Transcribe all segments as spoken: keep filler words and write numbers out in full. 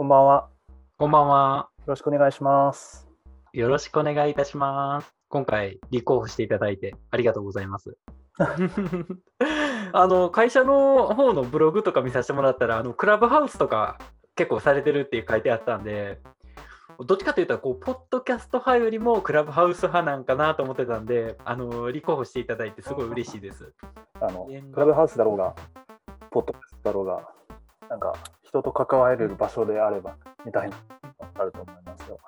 こんばんは。こんばんは。よろしくお願いします。よろしくお願いいたします。今回立候補していただいてありがとうございます。あの会社の方のブログとか見させてもらったら、あのクラブハウスとか結構されてるって書いてあったんで、どっちかというとこうポッドキャスト派よりもクラブハウス派なんかなと思ってたんで、あの立候補していただいてすごい嬉しいです。あのクラブハウスだろうが、ポッドキャストだろうが、なんか人と関われる場所であればみたいなのがあると思いますよ。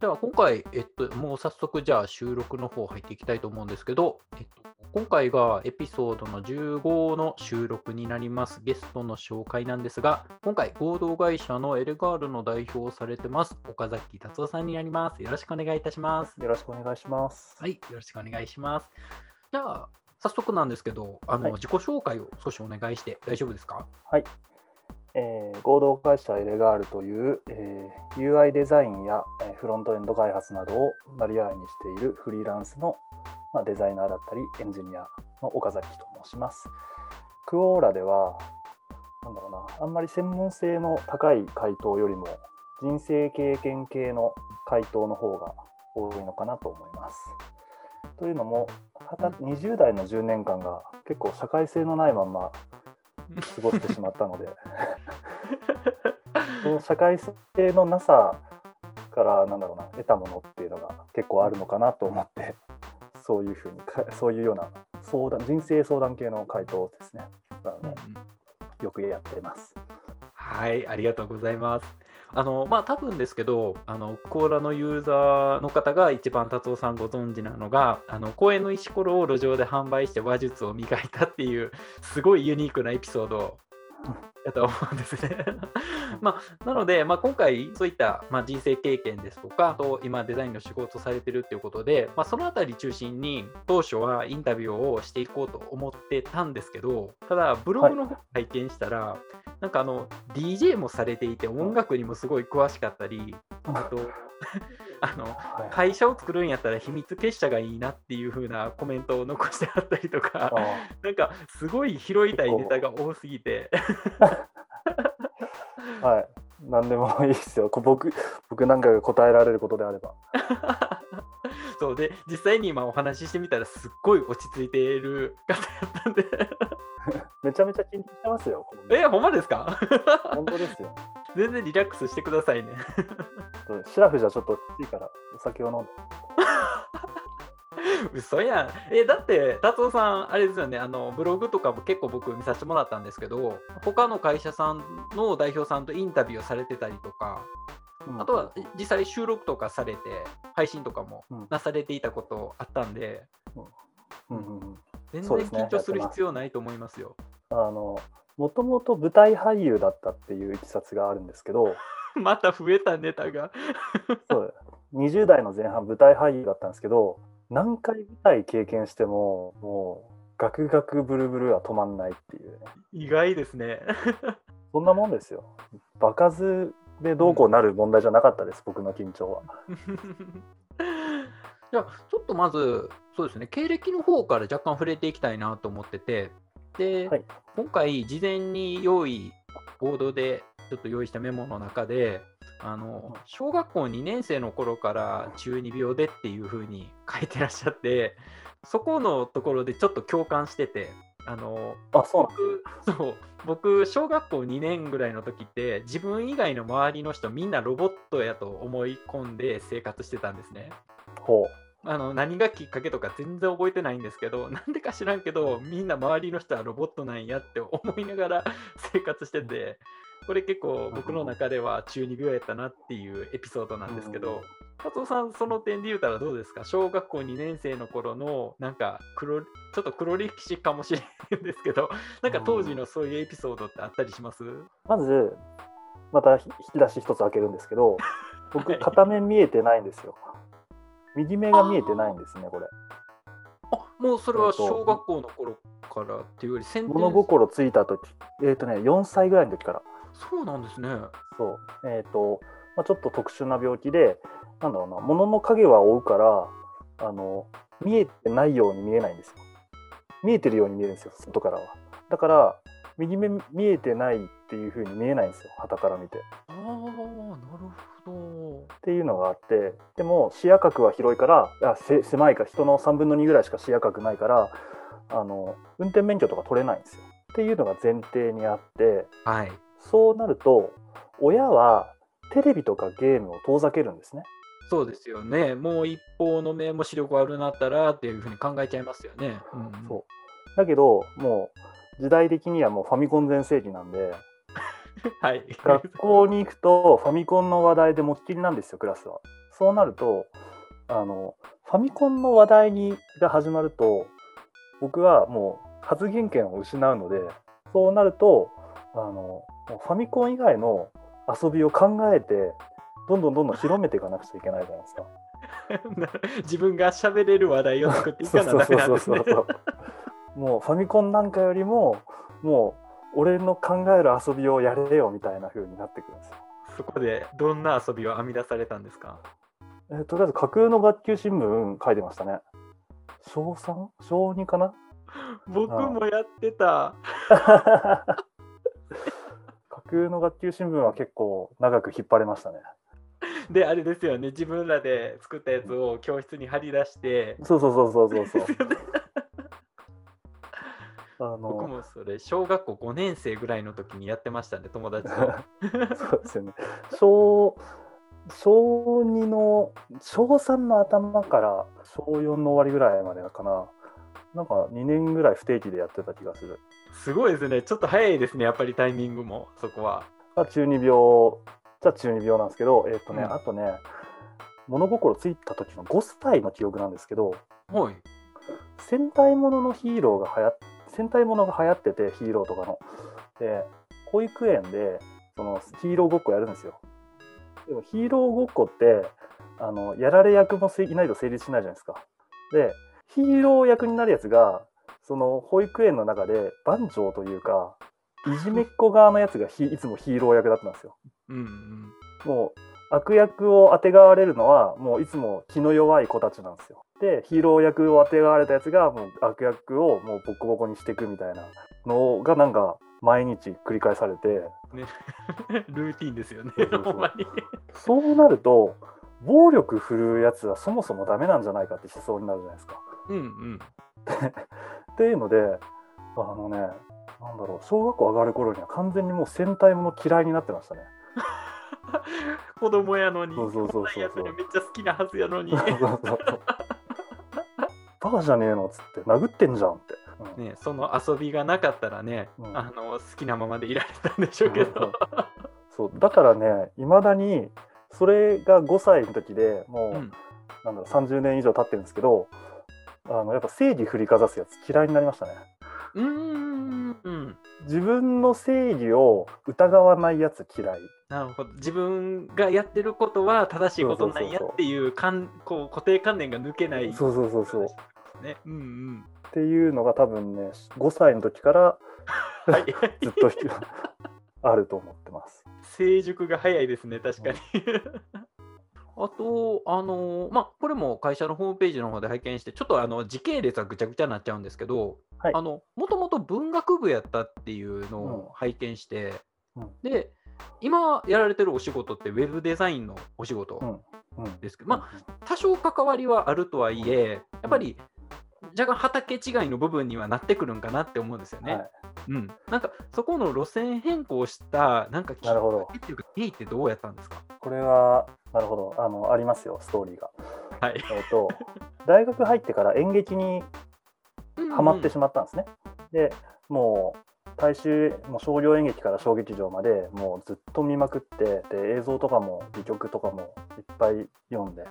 では今回、えっと、もう早速じゃあ収録の方入っていきたいと思うんですけど、えっと、今回がエピソードのじゅうごの収録になります。ゲストの紹介なんですが、今回合同会社のエルガールの代表をされてます岡崎達夫さんになります。よろしくお願いいたします。よろしくお願いします。はい、よろしくお願いします。じゃあ早速なんですけど、あの、はい、自己紹介を少しお願いして大丈夫ですか？はい、えー、合同会社エルガールという、えー、ユーアイ デザインやフロントエンド開発などをなりわいにしているフリーランスの、まあ、デザイナーだったりエンジニアの岡崎と申します。クオーラではなんだろうな、あんまり専門性の高い回答よりも人生経験系の回答の方が多いのかなと思います。というのもにじゅう代のじゅうねんかんが結構社会性のないまんま過ごしてしまったのでその社会性のなさからなんだろうな、得たものっていうのが結構あるのかなと思って、そういうふうにそういうような相談、人生相談系の回答ですね、うんうん、よくやっています。はい、ありがとうございます。あのまあ多分ですけど、あのコーラのユーザーの方が一番達夫さんご存知なのが、あの公園の石ころを路上で販売して話術を磨いたっていうすごいユニークなエピソードだと思うんですねまあなので、まあ、今回そういった、まあ、人生経験ですとか、あと今デザインの仕事されてるっていうことで、まあ、そのあたり中心に当初はインタビューをしていこうと思ってたんですけど、ただブログの方拝見したら、はい、なんかあの ディージェー もされていて音楽にもすごい詳しかったり、あとあの会社を作るんやったら秘密結社がいいなっていう風なコメントを残してあったりとか、なんかすごい拾いたいネタが多すぎてはい、何でもいいですよ。僕僕なんかが答えられることであればそうで、実際に今お話ししてみたらすっごい落ち着いている方だったんでめちゃめちゃ緊張してますよ。え、ほんまですか？本当ですよ。全然リラックスしてくださいねシラフじゃちょっといいからお酒を飲んで嘘やん。え、だって達夫さんあれですよね、あのブログとかも結構僕見させてもらったんですけど、他の会社さんの代表さんとインタビューをされてたりとか、うん、あとは実際収録とかされて配信とかもなされていたことあったんで、うんうんうん、全然緊張する必要ないと思いますよ。あのもともと舞台俳優だったっていういきさつがあるんですけどまた増えたネタがそうにじゅう代の前半舞台俳優だったんですけど、何回舞台経験してももうガクガクブルブルは止まんないっていう、ね、意外ですねそんなもんですよ。場数でどうこうなる問題じゃなかったです、うん、僕の緊張はじゃあちょっとまずそうですね、経歴の方から若干触れていきたいなと思ってて、で、はい、今回事前に用意合同でちょっと用意したメモの中で、あの小学校にねん生の頃から中二病でっていう風に書いてらっしゃって、そこのところでちょっと共感してて、あのあそう僕, そう僕小学校にねんぐらいの時って自分以外の周りの人みんなロボットやと思い込んで生活してたんですね。ほう、あの何がきっかけとか全然覚えてないんですけど、なんでか知らんけどみんな周りの人はロボットなんやって思いながら生活してて、これ結構僕の中では中二病やったなっていうエピソードなんですけど、達夫さんその点で言うたらどうですか？小学校にねん生の頃のなんか黒ちょっと黒歴史かもしれないんですけど、なんか当時のそういうエピソードってあったりします？まずまた引き出し一つ開けるんですけど僕、はい、片面見えてないんですよ。右目が見えてないんですね、これ。あ、もうそれは小学校の頃からっていうより先天性。物心ついた時、えっとね、よんさいぐらいの時から。そうなんですね。そう、えっと、まあ、ちょっと特殊な病気で、なんだろうな、物の影は追うから、あの見えてないように見えないんですよ。見えてるように見えるんですよ、外からは。だから右目見えてないってっていう風に見えないんですよ、旗から見て。ああ、なるほど。っていうのがあって、でも視野角は広いから、あ、せ狭いか、人のさんぶんのにぐらいしか視野角ないから、あの運転免許とか取れないんですよっていうのが前提にあって、はい、そうなると親はテレビとかゲームを遠ざけるんですね。そうですよね。もう一方の目も視力悪くなったらっていうふうに考えちゃいますよね、うん、そうだけどもう時代的にはもうファミコン全盛期なんで、はい、学校に行くとファミコンの話題でもっきりなんですよ、クラスは。そうなるとあのファミコンの話題にが始まると僕はもう発言権を失うので、そうなるとあのファミコン以外の遊びを考えてどんどんどんどん広めていかなくちゃいけないじゃないですか自分が喋れる話題を作っていかなきゃダメなんですねもうファミコンなんかよりももう俺の考える遊びをやれよみたいな風になってくるんですよ。そこでどんな遊びを編み出されたんですか？えー、とりあえず架空の学級新聞書いてましたね。小さん？小にかな。僕もやってた架空の学級新聞は結構長く引っ張れましたね。であれですよね、自分らで作ったやつを教室に貼り出して、そうそうそうそうそうそうあの僕もそれ小学校ごねん生ぐらいの時にやってましたね、友達とそうですよね。小小にの小さんの頭から小よんの終わりぐらいまでかな、なんかにねんぐらい不定期でやってた気がする。すごいですね。ちょっと早いですね、やっぱりタイミングも。そこは中二病じゃ中二病なんですけど、えーとねうん、あとね、物心ついた時のごさいの記憶なんですけど、はい、戦隊もののヒーローが流行っ戦隊ものが流行ってて、ヒーローとかので保育園でそのヒーローごっこやるんですよ。でもヒーローごっこってあのやられ役もいないと成立しないじゃないですか。でヒーロー役になるやつがその保育園の中で番長というかいじめっ子側のやつがひいつもヒーロー役だったんですよ、うんうん、もう悪役をあてがわれるのはもういつも気の弱い子たちなんですよ。でヒーロー役をあてがわれたやつがもう悪役をもうボコボコにしていくみたいなのがなんか毎日繰り返されて、ね、ルーティンですよね。そうなると暴力振るうやつはそもそもダメなんじゃないかって思想になるじゃないですか、うんうんっていうのであのね、なんだろう、小学校上がる頃には完全にもう戦隊もの嫌いになってましたね子供やのに、そうそうそうそう、こんなやつにめっちゃ好きなはずやのにバカじゃねえのっつって殴ってんじゃんって、うんね、その遊びがなかったらね、うん、あの好きなままでいられたんでしょうけど、うん、そうだからね、いまだにそれがごさいの時でもう、うん、なんだろうさんじゅうねん以上経ってるんですけど、あのやっぱ正義振りかざすやつ嫌いになりましたね。うーん、うん、自分の正義を疑わないやつ嫌い。なるほど、自分がやってることは正しいことなんやっていう固定観念が抜けない。そうそうそうそうね、うんうん、っていうのが多分ねごさいの時からずっと引きあると思ってます。成熟が早いですね、確かに、うんあと、あのーまあ、これも会社のホームページの方で拝見して、ちょっとあの時系列はぐちゃぐちゃになっちゃうんですけど、もともと文学部やったっていうのを拝見して、うん、で今やられてるお仕事ってウェブデザインのお仕事ですけど、うんうんまあ、多少関わりはあるとはいえ、やっぱり若干畑違いの部分にはなってくるんかなって思うんですよね、はいうん、なんかそこの路線変更したなんかきっかけっていうか経緯ってどうやったんですか？これはなるほど あの、ありますよストーリーが、はいえー、と大学入ってから演劇にハマってしまったんですね、うんうん、でもう大衆もう商業演劇から小劇場までもうずっと見まくって、で映像とかも戯曲とかもいっぱい読んで、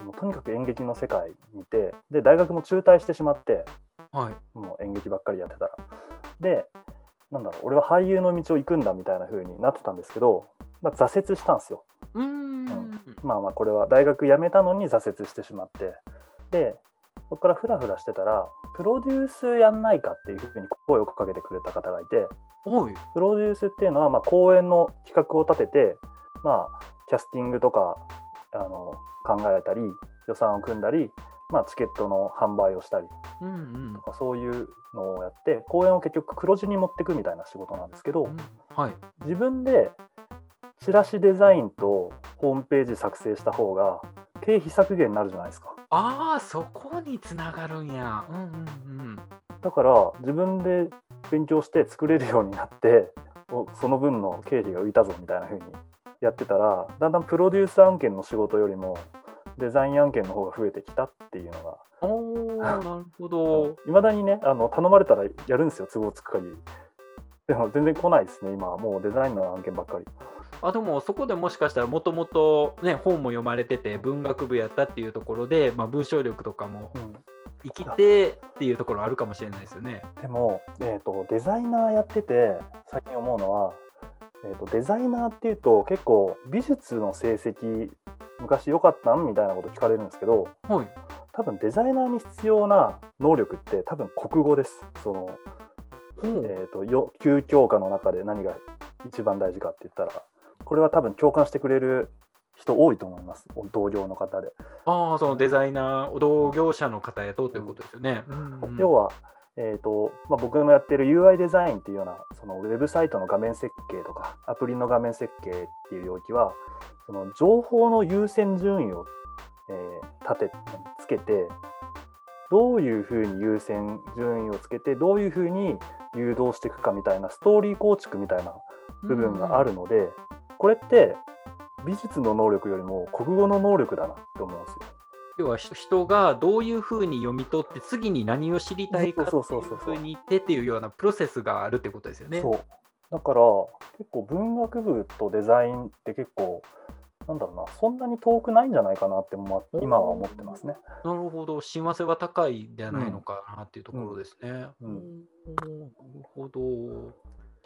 うん、もうとにかく演劇の世界にいて、で大学も中退してしまって、はい、もう演劇ばっかりやってたら、でなんだろう俺は俳優の道を行くんだみたいな風になってたんですけど、まあ、挫折したんですよ。うーん、うん、まあまあこれは大学辞めたのに挫折してしまって、でそこからフラフラしてたらプロデュースやんないかっていうふうに声をかけてくれた方がいて、おいプロデュースっていうのはまあ公演の企画を立てて、まあキャスティングとかあの考えたり予算を組んだりまあ、チケットの販売をしたりとか、うんうん、そういうのをやって公演を結局黒字に持ってくみたいな仕事なんですけど、うんはい、自分でチラシデザインとホームページ作成した方が経費削減になるじゃないですか。ああ、そこにつながるんや、うんうんうん、だから自分で勉強して作れるようになってその分の経費が浮いたぞみたいな風にやってたら、だんだんプロデュース案件の仕事よりもデザイン案件の方が増えてきたっていうのが。おなるほど。いまだにね、あの頼まれたらやるんですよ、都合つく限り。でも全然来ないですね、今はもうデザインの案件ばっかり。あ、でもそこでもしかしたらもともとね本も読まれてて文学部やったっていうところで、まあ、文章力とかも生きてっていうところあるかもしれないですよね、うん、でも、えーと、デザイナーやってて最近思うのは、えーと、デザイナーっていうと結構美術の成績昔良かったんみたいなこと聞かれるんですけど、はい、多分デザイナーに必要な能力って多分国語です。その、うんえー、ときゅう教科の中で何が一番大事かって言ったらこれは多分共感してくれる人多いと思います、同業の方で。ああ、そのデザイナー同業者の方やとということですよね、うんうん、要は、えーとまあ、僕のやってる ユーアイ デザインっていうようなそのウェブサイトの画面設計とかアプリの画面設計っていう領域はその情報の優先順位を、えー、立てつけてどういうふうに優先順位をつけてどういうふうに誘導していくかみたいなストーリー構築みたいな部分があるので、うん、これって美術の能力よりも国語の能力だなって思うんですよ。要は人がどういうふうに読み取って次に何を知りたいかっていうふうに言ってっていうようなプロセスがあるってことですよね。そうだから結構文学部とデザインって結構なんだろうな、そんなに遠くないんじゃないかなっても今は思ってますね。なるほど、親和性が高いんじゃないのかなっていうところですね、うんうんうん、なるほど。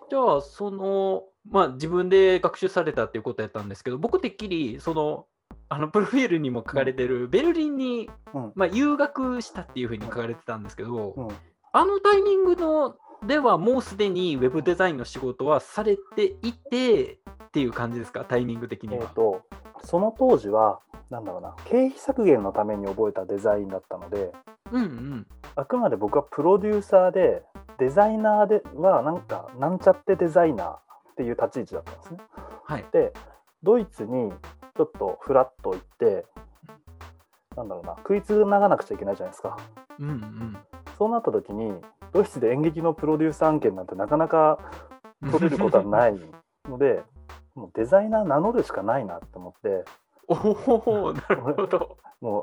じゃあその、まあ、自分で学習されたっていうことやったんですけど、僕てっきりそのあのプロフィールにも書かれてるベルリンに、うんまあ、留学したっていうふうに書かれてたんですけど、うんうん、あのタイミングのではもうすでにウェブデザインの仕事はされていてっていう感じですか、タイミング的には。えーと、その当時はなんだろうな、経費削減のために覚えたデザインだったので、うんうん、あくまで僕はプロデューサーでデザイナーではなんかなんちゃってデザイナーっていう立ち位置だったんですね、はい、でドイツにちょっとフラッと行ってなんだろうな、食いつながなくちゃいけないじゃないですか、うんうん、そうなった時にドイツで演劇のプロデュース案件なんてなかなか取れることはないのでもうデザイナー名乗るしかないなと思って、おお、なるほど。もう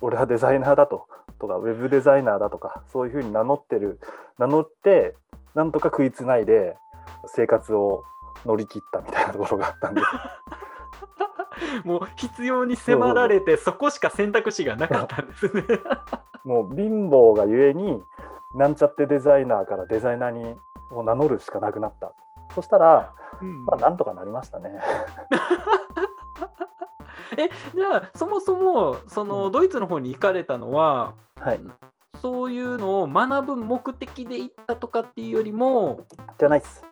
俺はデザイナーだととかウェブデザイナーだとかそういうふうに名乗ってる名乗ってなんとか食いつないで生活を乗り切ったみたいなところがあったんでもう必要に迫られてそこしか選択肢がなかったんですねもう貧乏がゆえになんちゃってデザイナーからデザイナーにを名乗るしかなくなった。そしたら、うんまあ、なんとかなりましたねえ、じゃあそもそもそのドイツの方に行かれたのは、うんはい、そういうのを学ぶ目的で行ったとかっていうよりもじゃないです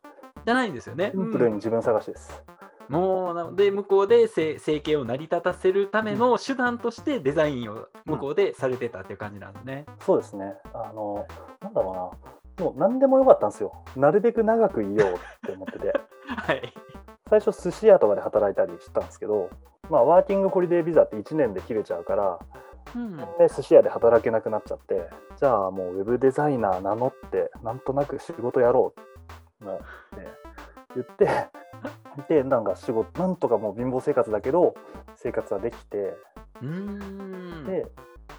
じゃないんですよね。シンプルに自分探しです、うん、もうなので向こうで生計を成り立たせるための手段としてデザインを向こうでされてたっていう感じなんですね、うんうん、そうですね。あのなんだろうな、もう何でもよかったんですよ、なるべく長くいようって思っててはい。最初寿司屋とかで働いたりしたんですけど、まあ、ワーキングホリデービザっていちねんで切れちゃうから、うん、で寿司屋で働けなくなっちゃって、じゃあもうウェブデザイナー名乗ってなんとなく仕事やろうって言ってでなんか仕事なんとかもう貧乏生活だけど生活はできて、うーん で,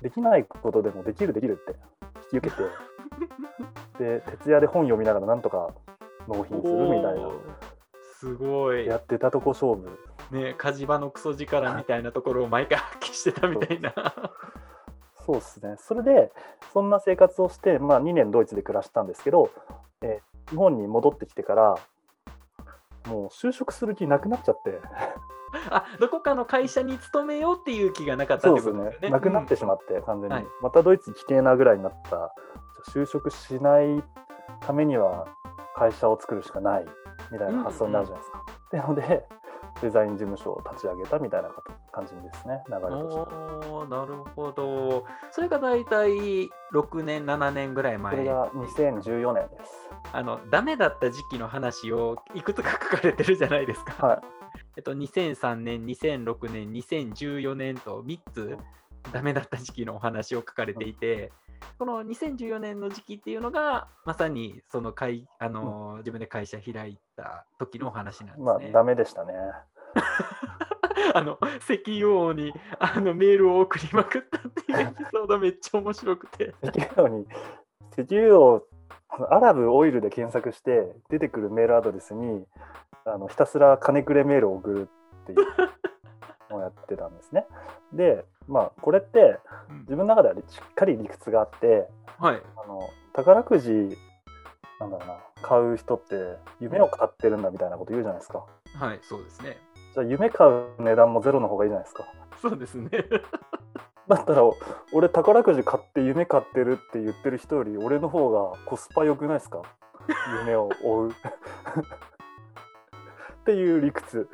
できないことでもできるできるって引き受けてで徹夜で本読みながらなんとか納品するみたいな、すごいやってたとこ勝負ね、火事場のクソ力みたいなところを毎回発揮してたみたいなそうですね。それでそんな生活をして、まあ、にねんドイツで暮らしたんですけど、え日本に戻ってきてからもう就職する気なくなっちゃってあ、どこかの会社に勤めようっていう気がなかったってことですよね。そうですね、なくなってしまって、うん、完全に、はい、またドイツ危険なぐらいになった。就職しないためには会社を作るしかないみたいな発想になるじゃないですか、うんうんうん、なのでデザイン事務所を立ち上げたみたいな感じですね、流れとして。おー、なるほど。それがだいたいろくねんななねんぐらい前。それがにせんじゅうよねんです。あのダメだった時期の話をいくつか書かれてるじゃないですか、はい。えっと、にせんさんねん、にせんろくねん、にせんじゅうよねんとみっつダメだった時期のお話を書かれていて、このにせんじゅうよねんの時期っていうのがまさにその会、あのー、自分で会社開いた時のお話なんですね。まあ、ダメでしたね。あの石油王にあのメールを送りまくったっていうエピソードめっちゃ面白くて石油王に石油王アラブオイルで検索して出てくるメールアドレスにあのひたすら金くれメールを送るっていうのをやってたんですね。で、まあ、これって自分の中ではしっかり理屈があって、はい、あの宝くじなんだろうな、買う人って夢を買ってるんだみたいなこと言うじゃないですか。はい、そうですね。じゃあ夢買う値段もゼロの方がいいじゃないですか。そうですね。だったら俺宝くじ買って夢買ってるって言ってる人より俺の方がコスパ良くないですか、夢を追うっていう理屈。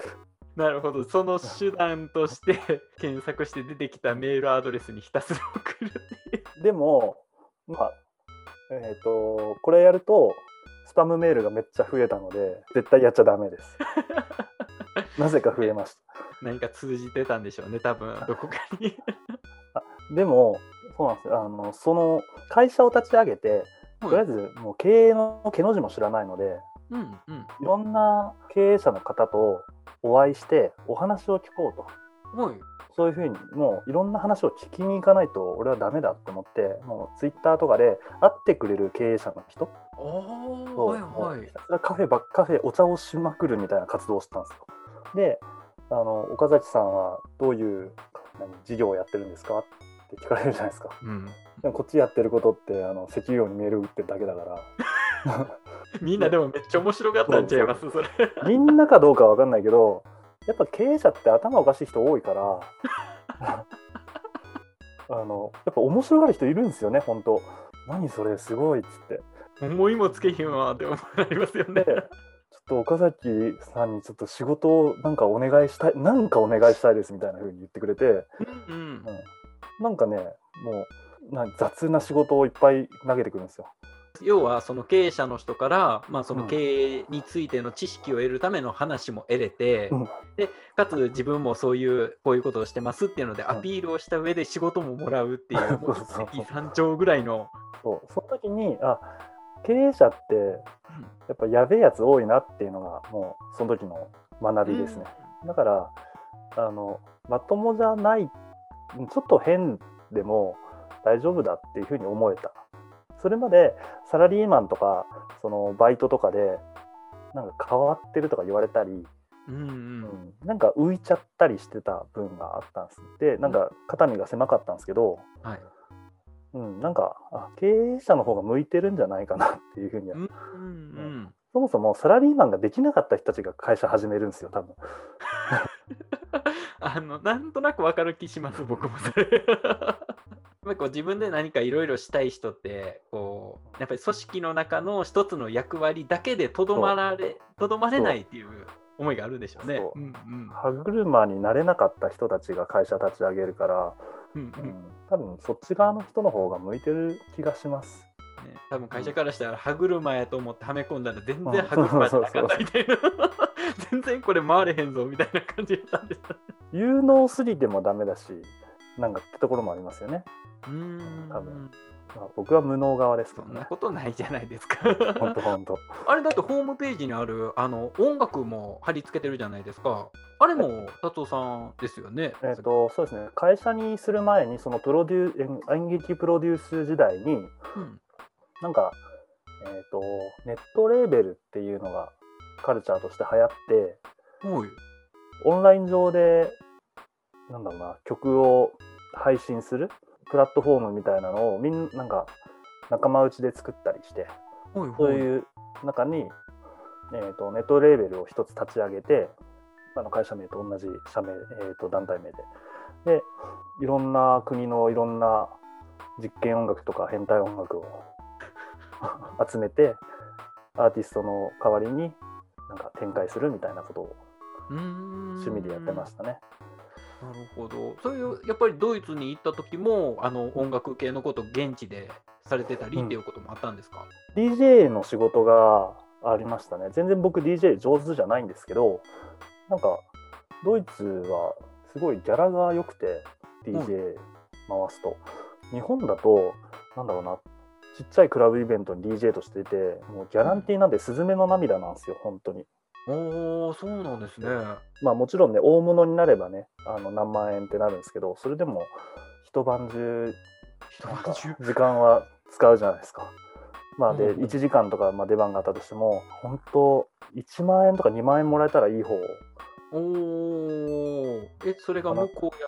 なるほど。その手段として検索して出てきたメールアドレスにひたすら送るっていう。でも、まあ、えっと、これやるとスパムメールがめっちゃ増えたので絶対やっちゃダメですなぜか増えました。何か通じてたんでしょうね、多分どこかにでもそうなんですよ、あのその会社を立ち上げてとりあえずもう経営のけの字も知らないので、うんうん、いろんな経営者の方とお会いしてお話を聞こうと、はい、そういうふうにもういろんな話を聞きに行かないと俺はダメだと思って、もうツイッターとかで会ってくれる経営者の人、はいはい、カフェばっカフェお茶をしまくるみたいな活動をしたんですよ。で、あの岡崎さんはどういう何事業をやってるんですかって聞かれるじゃないですか、うん、でもこっちやってることってあの石油王にメール打ってるだけだからみんなでもめっちゃ面白かったんちゃいますそれみんなかどうか分かんないけどやっぱ経営者って頭おかしい人多いからあのやっぱ面白がる人いるんですよね、本当。何それすごいっつって思いもつけひんわって思われますよね。ちょっと岡崎さんにちょっと仕事をなんかお願いしたい、なんかお願いしたいですみたいな風に言ってくれて、うんうんうん、なんかねもうなんか雑な仕事をいっぱい投げてくるんですよ。要はその経営者の人から、まあ、その経営についての知識を得るための話も得れて、うん、でかつ自分もそういうこういうことをしてますっていうのでアピールをした上で仕事ももらうっていう一石三鳥ぐらいのそうその時にあ経営者ってやっぱやべえやつ多いなっていうのがもうその時の学びですね、うん、だからあのまともじゃないちょっと変でも大丈夫だっていうふうに思えた。それまでサラリーマンとかそのバイトとかでなんか変わってるとか言われたり、うんうんうん、なんか浮いちゃったりしてた分があったんです。でなんか肩身が狭かったんですけど、はい、うん、なんかあ経営者の方が向いてるんじゃないかなっていうふうには、うんうんうんうん、そもそもサラリーマンができなかった人たちが会社始めるんですよ多分あのなんとなく分かる気します僕もそれこう自分で何かいろいろしたい人ってこうやっぱり組織の中の一つの役割だけでとどまられとどまれないっていう思いがあるんでしょうね。そう、うんうん、歯車になれなかった人たちが会社立ち上げるから、うんうんうん、多分そっち側の人の方が向いてる気がします、ね、多分会社からしたら歯車やと思ってはめ込んだら全然歯車じゃなかったみたいな全然これ回れへんぞみたいな感じだったんです有能すぎてもダメだしなんかってところもありますよね。うーん多分、まあ、僕は無能側ですけどね。そんなことないじゃないですか本当本当。あれだってホームページにあるあの音楽も貼り付けてるじゃないですか。あれも佐藤さんですよね。えっとそうですね、会社にする前にそのプロデュ演劇プロデュース時代に、うん、なんか、えー、とネットレーベルっていうのがカルチャーとして流行ってオンライン上でなんだろうな曲を配信するプラットフォームみたいなのをみん な, なんか仲間内で作ったりして、はいはい、そういう中に、えー、とネットレーベルを一つ立ち上げて、あの会社名と同じ社名、えー、と団体名ででいろんな国のいろんな実験音楽とか変態音楽を集めてアーティストの代わりになんか展開するみたいなことを趣味でやってましたね。なるほど。そういうやっぱりドイツに行った時もあの音楽系のこと現地でされてたりっていうこともあったんですか？うん、ディージェー の仕事がありましたね。全然僕 ディージェー 上手じゃないんですけど、なんかドイツはすごいギャラが良くて ディージェー 回すと、うん、日本だとなんだろうな、ちっちゃいクラブイベントに ディージェー としていて、もうギャランティーなんでスズメの涙なんですよ本当に。おー、そうなんですね。まあもちろんね、大物になればね、あの何万円ってなるんですけど、それでも一晩中時間は使うじゃないですか。まあで、うん、いちじかんとか、まあ、出番があったとしても本当いちまんえんとかにまんえんもらえたらいい方。おー、え、それが向こうや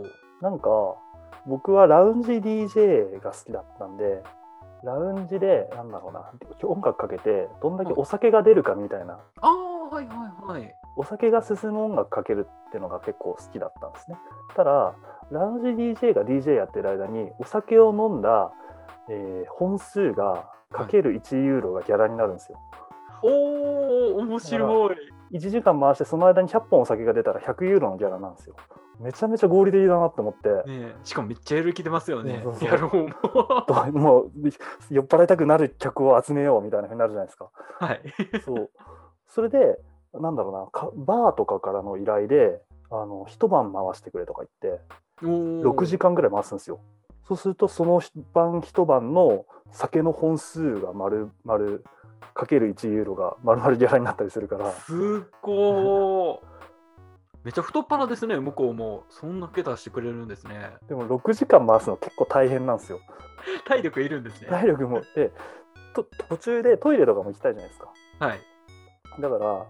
となんか僕はラウンジ ディージェー が好きだったんで、ラウンジでなんだろうな、音楽かけてどんだけお酒が出るかみたいな、うん、あー、はいはいはい、お酒が進む音楽かけるっていうのが結構好きだったんですね。ただラウンジ ディージェー が ディージェー やってる間にお酒を飲んだ、えー、本数がかけるいちユーロがギャラになるんですよ。はい、おー、面白い。いちじかん回してその間にひゃっぽんお酒が出たらひゃくユーロのギャラなんですよ。めちゃめちゃ合理的だなと思って、ね、しかもめっちゃやる気出ますよね。そうそうそう、やる方ももう酔っ払いたくなる客を集めようみたいなふうになるじゃないですか。はいそう、それでなんだろうな、バーとかからの依頼であの一晩回してくれとか言ってろくじかんぐらい回すんですよ。そうするとその晩一晩の酒の本数が丸々かけるいちユーロが丸々ギャラになったりするから、すごいめちゃ太っ腹ですね。向こうもそんなけ出してくれるんですね。でもろくじかん回すの結構大変なんですよ。体力いるんですね。体力もでと途中でトイレとかも行きたいじゃないですか。はい。だから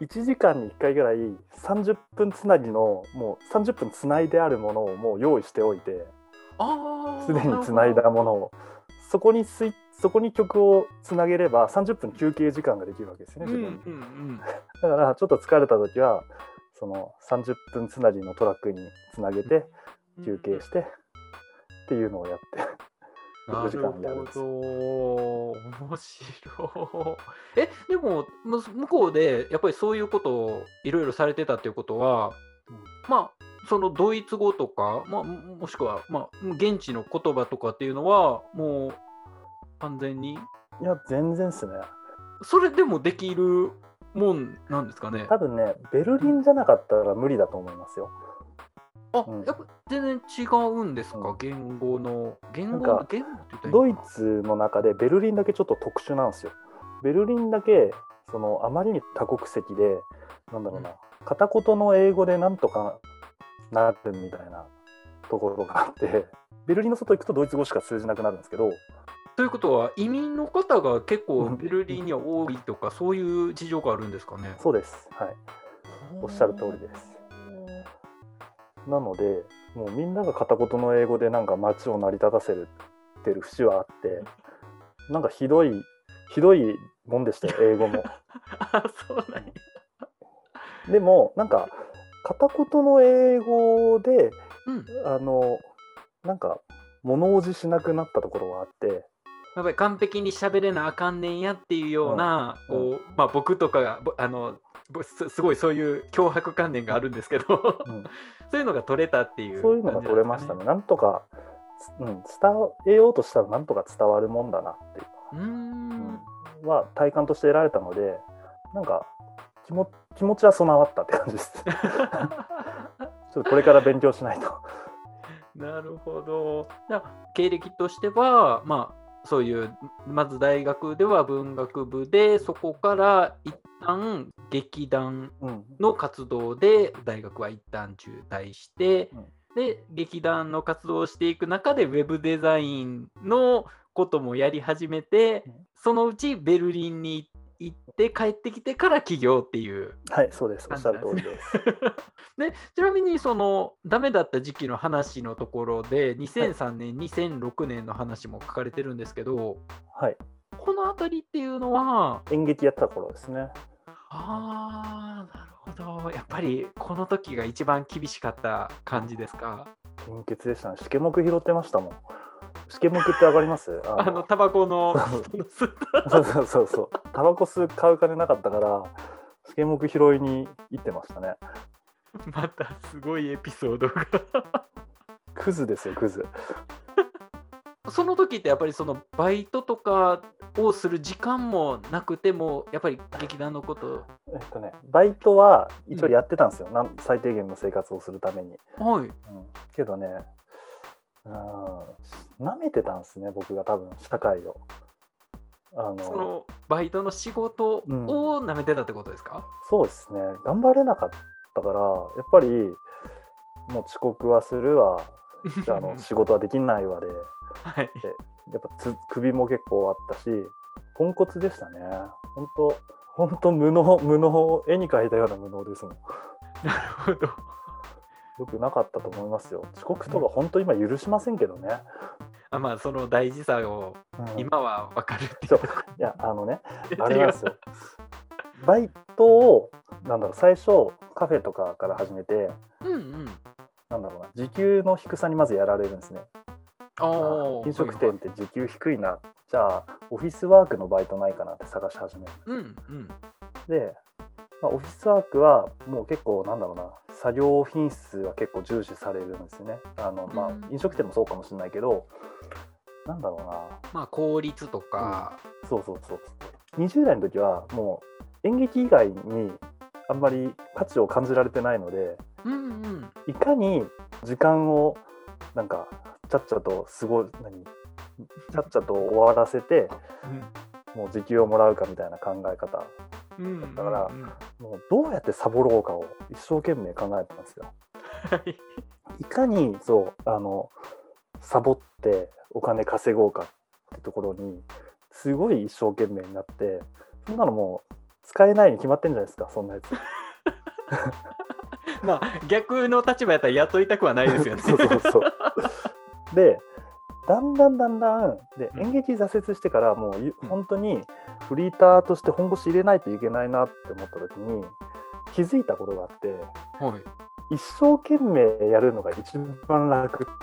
いちじかんにいっかいぐらいさんじゅっぷんつなぎの、もうさんじゅっぷんつないであるものをもう用意しておいて、すでにつないだものをそこにスイッチそこに曲をつなげればさんじゅっぷん休憩時間ができるわけですね、自分に。うんうんうん、だからちょっと疲れた時はそのさんじゅっぷんつなぎのトラックにつなげて休憩してっていうのをやってろくじかんやるんです。なるほど、面白い。え、でも向こうでやっぱりそういうことをいろいろされてたっていうことは、うん、まあそのドイツ語とか、まあ、もしくは、まあ、現地の言葉とかっていうのはもう完全に、いや全然っすね。それでもできるもんなんですかね。多分ね、ベルリンじゃなかったら無理だと思いますよ。あ、うん、やっぱ全然違うんですか、うん、言語の言語の言語って言ったらいいのかな。ドイツの中でベルリンだけちょっと特殊なんですよ。ベルリンだけそのあまりに多国籍で、なんだろうな、うん、片言の英語でなんとかなるみたいなところがあって、ベルリンの外行くとドイツ語しか通じなくなるんですけど。ということは移民の方が結構ベルリンには多いとか、そういう事情があるんですかね。そうです、はい、おっしゃる通りです。なのでもうみんなが片言の英語でなんか街を成り立たせるってる節はあって、なんかひどいひどいもんでしたよ、英語も。あ、そうなんや。でもなんか片言の英語で、うん、あのなんか物おじしなくなったところはあって、やっぱり完璧に喋れなあかんねんやっていうような、うん、こうまあ、僕とかがあの す, すごいそういう脅迫観念があるんですけど、うん、そういうのが取れたっていう、ね、そういうのが取れましたね。なんとか、うん、伝えようとしたらなんとか伝わるもんだなっていううーん、うん、は体感として得られたので、なんか気も気持ちは備わったって感じです。ちょっとこれから勉強しないと。なるほど。だから経歴としては、まあ、そういうまず大学では文学部で、そこから一旦劇団の活動で大学は一旦中退して、うん、で劇団の活動をしていく中でウェブデザインのこともやり始めて、そのうちベルリンに行って帰ってきてから起業っていう、ね、はい、そうです、おっしゃる通りです。でちなみにそのダメだった時期の話のところでにせんさんねん、はい、にせんろくねんの話も書かれてるんですけど、はい、このあたりっていうのは演劇やった頃ですね。あー、なるほど。やっぱりこの時が一番厳しかった感じですか。貧血でしたね。しけもく拾ってましたもん。しけもくってわかります？あのタバコのそうそうそうそう、タバコ吸う買う金なかったから、原木拾いに行ってましたね。またすごいエピソードがクズですよクズその時ってやっぱりそのバイトとかをする時間もなくてもやっぱり劇団のことえっとねバイトは一応やってたんですよ、うん、最低限の生活をするために、はい、うん、けどねなめてたんですね僕が多分社会をあのそのバイトの仕事をなめてたってことですか、うん、そうですね頑張れなかったからやっぱりもう遅刻はするわあの仕事はできないわで、はい、でやっぱつ首も結構あったしポンコツでしたね本当本当無能無能絵に描いたような無能ですもん。なるほどよくなかったと思いますよ遅刻とか本当今許しませんけどね、うん、あまあその大事さを今は分かるっていう、うん、いやあのねあれなんですよバイトをなんだろう最初カフェとかから始めて、うんうん、なんだろうな時給の低さにまずやられるんですね。飲食店って時給低いな、はいはい、じゃあオフィスワークのバイトないかなって探し始める、うんうん、で、まあ、オフィスワークはもう結構なんだろうな作業品質は結構重視されるんですよねあの、まあ、飲食店もそうかもしれないけど、うん、なんだろうな、まあ、効率とか、うん、そうそうそうにじゅう代の時はもう演劇以外にあんまり価値を感じられてないので、うんうん、いかに時間をなんかちゃっちゃとすごい何ちゃっちゃと終わらせて、うん、もう時給をもらうかみたいな考え方だったから、うんうんうん、もうどうやってサボろうかを一生懸命考えてたんですよ、はい、いかにそうあのサボってお金稼ごうかってところにすごい一生懸命になってそんなのもう使えないに決まってんじゃないですかそんなやつまあ逆の立場やったら雇いたくはないですよねそうそうそうでだんだんだんだんで演劇挫折してからもう、うん、本当にフリーターとして本腰入れないといけないなって思った時に気づいたことがあって、はい、一生懸命やるのが一番楽っ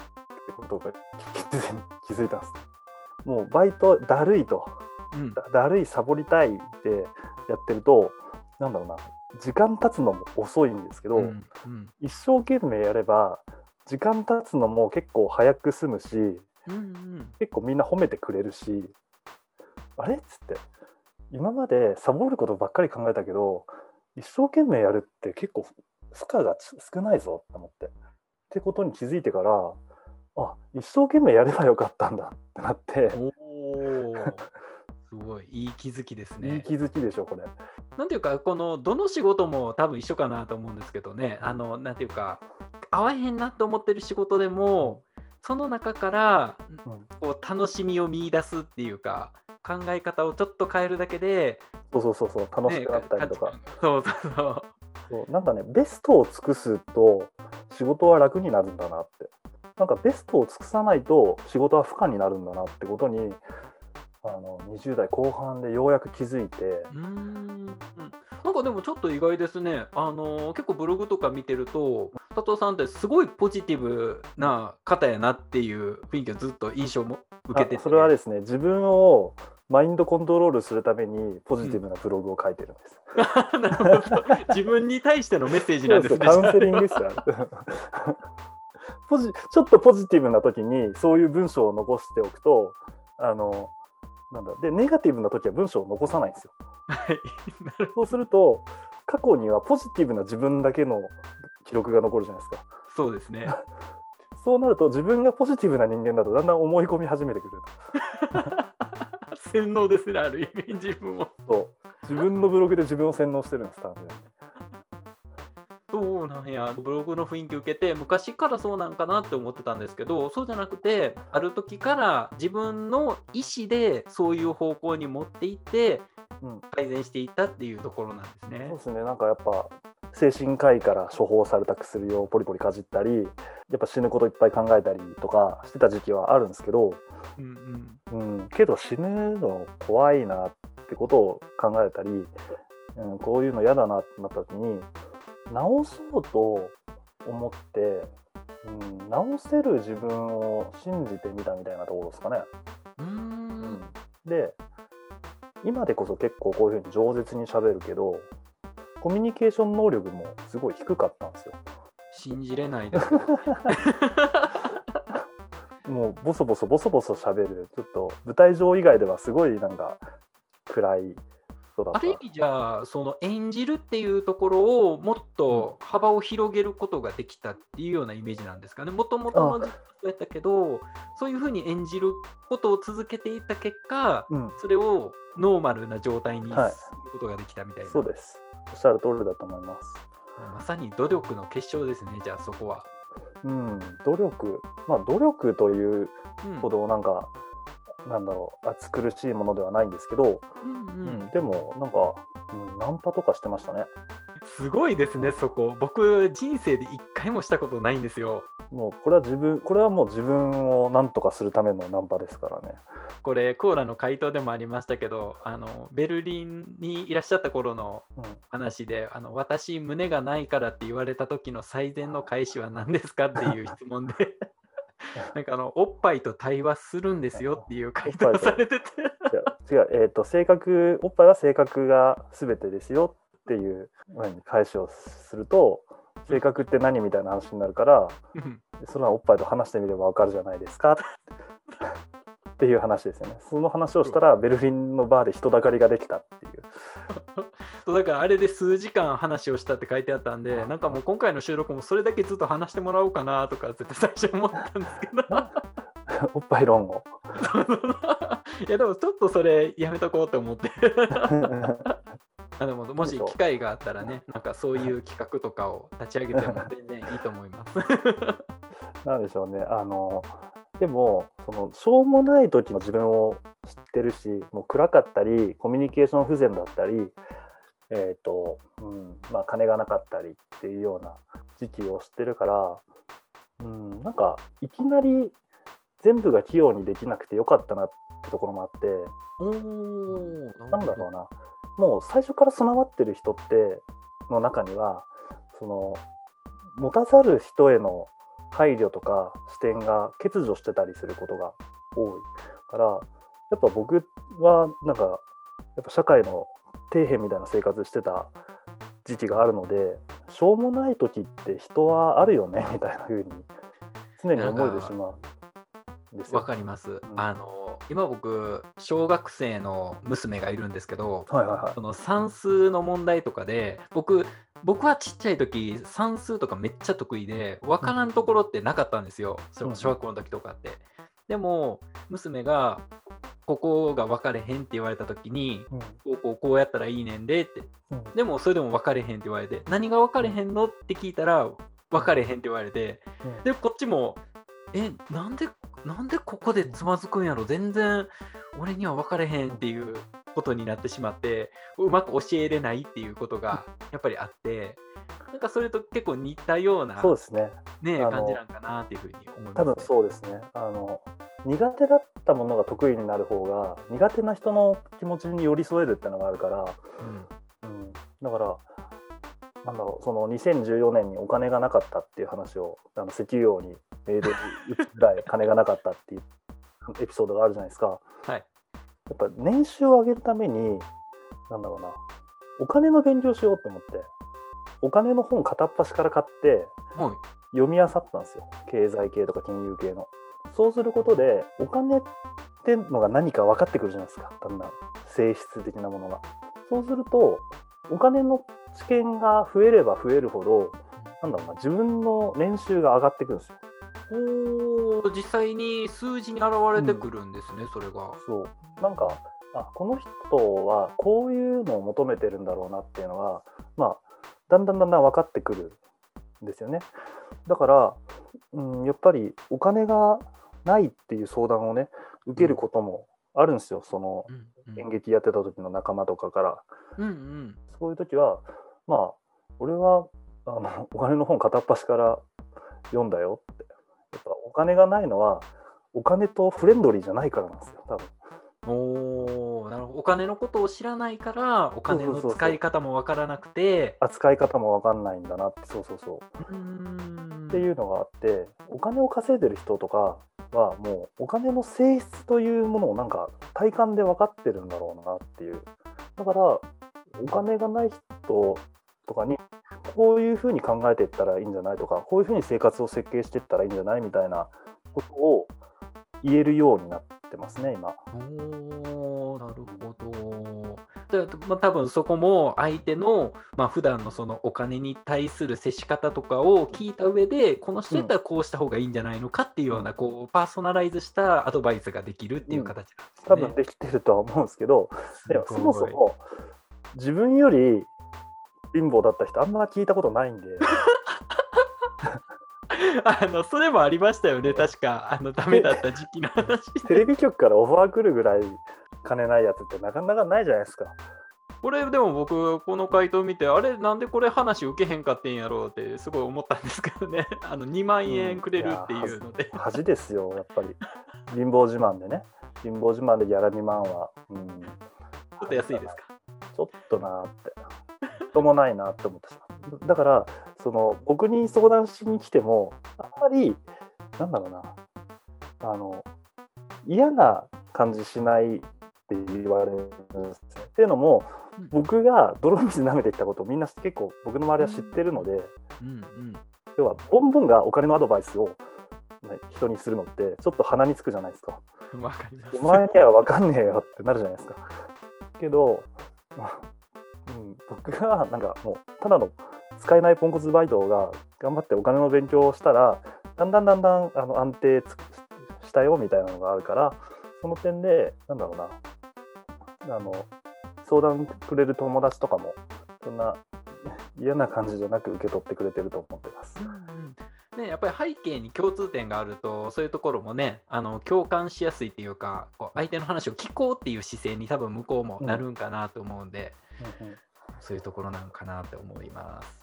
てことが気づいたんです。もうバイトだるいと、うん、だ, だるいサボりたいってやってるとなんだろうな時間経つのも遅いんですけど、うんうん、一生懸命やれば時間経つのも結構早く済むし、うんうん、結構みんな褒めてくれるしあれっつって今までサボることばっかり考えたけど一生懸命やるって結構負荷が少ないぞって思ってってことに気づいてからあ一生懸命やればよかったんだってなっておすごいいい気づきですね。いい気づきでしょこれ。なんていうかこのどの仕事も多分一緒かなと思うんですけどねあのなんていうか合わへんなと思ってる仕事でもその中からこう楽しみを見出すっていうか、うん、考え方をちょっと変えるだけでそうそうそうそう楽しくなったりとか、ね、そうそうそうそうなんかねベストを尽くすと仕事は楽になるんだなってなんかベストを尽くさないと仕事は負荷になるんだなってことにあのにじゅう代後半でようやく気づいてうーんなんかでもちょっと意外ですねあの結構ブログとか見てると佐藤さんってすごいポジティブな方やなっていう雰囲気をずっと印象も受けててそれはですね自分をマインドコントロールするためにポジティブなブログを書いてるんです、うん、なるほど自分に対してのメッセージなんですねカウンセリングですよポジちょっとポジティブな時にそういう文章を残しておくとあのなんだでネガティブな時は文章を残さないんですよ、はい、なるほどそうすると過去にはポジティブな自分だけの記録が残るじゃないですか。そうですねそうなると自分がポジティブな人間だとだんだん思い込み始めてくる洗脳ですねある意味自分をそう自分のブログで自分を洗脳してるんです多分そうなんやブログの雰囲気受けて昔からそうなんかなって思ってたんですけどそうじゃなくてある時から自分の意思でそういう方向に持っていって改善していったっていうところなんですね、うん、そうですねなんかやっぱ精神科医から処方された薬をポリポリかじったりやっぱ死ぬこといっぱい考えたりとかしてた時期はあるんですけど、うんうんうん、けど死ぬの怖いなってことを考えたり、うん、こういうの嫌だなってなった時に直そうと思って、うん、直せる自分を信じてみたみたいなところですかね。うーんで今でこそ結構こういうふうに饒舌に喋るけどコミュニケーション能力もすごい低かったんですよ。信じれないですもうボソボソボソボソ喋る、ちょっと舞台上以外ではすごいなんか暗い人だった。ある意味じゃあその演じるっていうところをもっと幅を広げることができたっていうようなイメージなんですかね。もともとのずっとそうやったけど、そういうふうに演じることを続けていた結果、うん、それをノーマルな状態にすることができたみたいな、はい、そうです。おっしゃる通りだと思います。まさに努力の結晶ですね。じゃあそこはうん、努力、まあ、努力というほどなんか、うん、なんだろう、暑苦しいものではないんですけど、うんうんうん、でもなんか、うん、ナンパとかしてましたね。すごいですねそこ。僕人生で一回もしたことないんですよ。もうこれは自分、これはもう自分をなんとかするためのナンパですからね。これコーラの回答でもありましたけど、あのベルリンにいらっしゃった頃の話で、うん、あの私胸がないからって言われた時の最善の返しは何ですかっていう質問でなんかあのおっぱいと対話するんですよっていう回答されてて違う、えーと、性格、おっぱいは性格が全てですよっていう返しをすると、性格って何みたいな話になるからそれはおっぱいと話してみれば分かるじゃないですかっていう話ですよね。その話をしたらベルリンのバーで人だかりができたっていうそうだからあれで数時間話をしたって書いてあったんで、なんかもう今回の収録もそれだけずっと話してもらおうかなとか絶対最初思ったんですけどおっぱい論をいやでもちょっとそれやめとこうと思ってあのもし機会があったらね、なんかそういう企画とかを立ち上げても全然いいと思いますなんでしょうね、あのでもそのしょうもない時の自分を知ってるし、もう暗かったりコミュニケーション不全だったり、えーとうんまあ、金がなかったりっていうような時期を知ってるから、うん、なんかいきなり全部が器用にできなくてよかったなってところもあって、お、なんだろうな、もう最初から備わってる人っての中にはその持たざる人への配慮とか視点が欠如してたりすることが多いから、やっぱ僕はなんかやっぱ社会の底辺みたいな生活してた時期があるので、しょうもない時って人はあるよねみたいな風に常に思えてしまう。わかります、うん、あの今僕小学生の娘がいるんですけど、はいはいはい、その算数の問題とかで僕僕はちっちゃい時算数とかめっちゃ得意で分からんところってなかったんですよ、それも小学校の時とかって、うん、でも娘がここが分かれへんって言われた時に、うん、こうこうこうやったらいいねんでって、うん、でもそれでも分かれへんって言われて、何が分かれへんのって聞いたら分かれへんって言われて、うん、でこっちもえなんでなんでここでつまずくんやろ、全然俺には分かれへんっていうことになってしまって、うまく教えれないっていうことがやっぱりあって、なんかそれと結構似たような、そうですね、ね、感じなんかなっていうふうに思います、ね、多分そうですね。あの苦手だったものが得意になる方が苦手な人の気持ちに寄り添えるってのがあるから、うんうん、だからなんだろう、そのにせんじゅうよねんにお金がなかったっていう話をあの石油王にメール打つぐらい金がなかったっていうエピソードがあるじゃないですか、はい、やっぱ年収を上げるためになんだろうな、お金の勉強しようと思ってお金の本片っ端から買って読み漁ったんですよ、経済系とか金融系の。そうすることでお金ってのが何か分かってくるじゃないですか、だんだん性質的なものが。そうするとお金の知見が増えれば増えるほど、なんだろうな、自分の年収が上がってくるんですよ。おー、実際に数字に現れてくるんですね、うん、それが。そう、なんか、あ、この人はこういうのを求めてるんだろうなっていうのが、まあ、だんだんだんだん分かってくるんですよね。だから、うん、やっぱりお金がないっていう相談をね、受けることもあるんですよ、うん、その、うんうん、演劇やってた時の仲間とかから、うんうん、そういう時はまあ俺はあのお金の本片っ端から読んだよって。やっぱお金がないのはお金とフレンドリーじゃないからなんですよ、多分。おー、なるほど。お金のことを知らないからお金の使い方も分からなくて、そうそうそう、扱い方も分かんないんだなって、そうそうそう。うーんっていうのがあって、お金を稼いでる人とかはもうお金の性質というものをなんか体感で分かってるんだろうなっていう。だからお金がない人とかにこういうふうに考えていったらいいんじゃないとか、こういうふうに生活を設計していったらいいんじゃないみたいなことを言えるようになってますね今。おー、なるほど。まあ、多分そこも相手の、まあ、普段のそのお金に対する接し方とかを聞いた上で、この人だったらこうした方がいいんじゃないのかっていうような、うん、こうパーソナライズしたアドバイスができるっていう形なんですね、うん、多分できてるとは思うんですけど、でもそもそも自分より貧乏だった人あんま聞いたことないんであのそれもありましたよね、確かあのダメだった時期の話テレビ局からオファー来るぐらい金ないやつってなかなかないじゃないですか。これでも僕この回答見て、あれなんでこれ話受けへんかってんやろうってすごい思ったんですけどねあのにまんえんくれるっていうので、うん、恥, 恥ですよやっぱり貧乏自慢でね、貧乏自慢でギャラにまんは、うん、ちょっと安いですか、ちょっとなってともないなって思ってしまう。だからその僕に相談しに来てもあんまりなんだろうな、あの嫌な感じしないって言われるんですよ。っていうのも僕が泥水舐めてきたことをみんな結構僕の周りは知ってるので、うんうん、要はボンボンがお金のアドバイスを人にするのってちょっと鼻につくじゃないですか。わかります。お前には分かんねえよってなるじゃないですか。けどうん、僕がなんかもうただの使えないポンコツバイトが頑張ってお金の勉強をしたらだんだんだんだんあの安定したよみたいなのがあるから、その点でなんだろうな、あの相談くれる友達とかもそんな嫌な感じじゃなく受け取ってくれてると思ってます、うんうんね、やっぱり背景に共通点があるとそういうところもね、あの共感しやすいっていうか、こう相手の話を聞こうっていう姿勢に多分向こうもなるんかなと思うんで、うんそういうところなのかなって思います、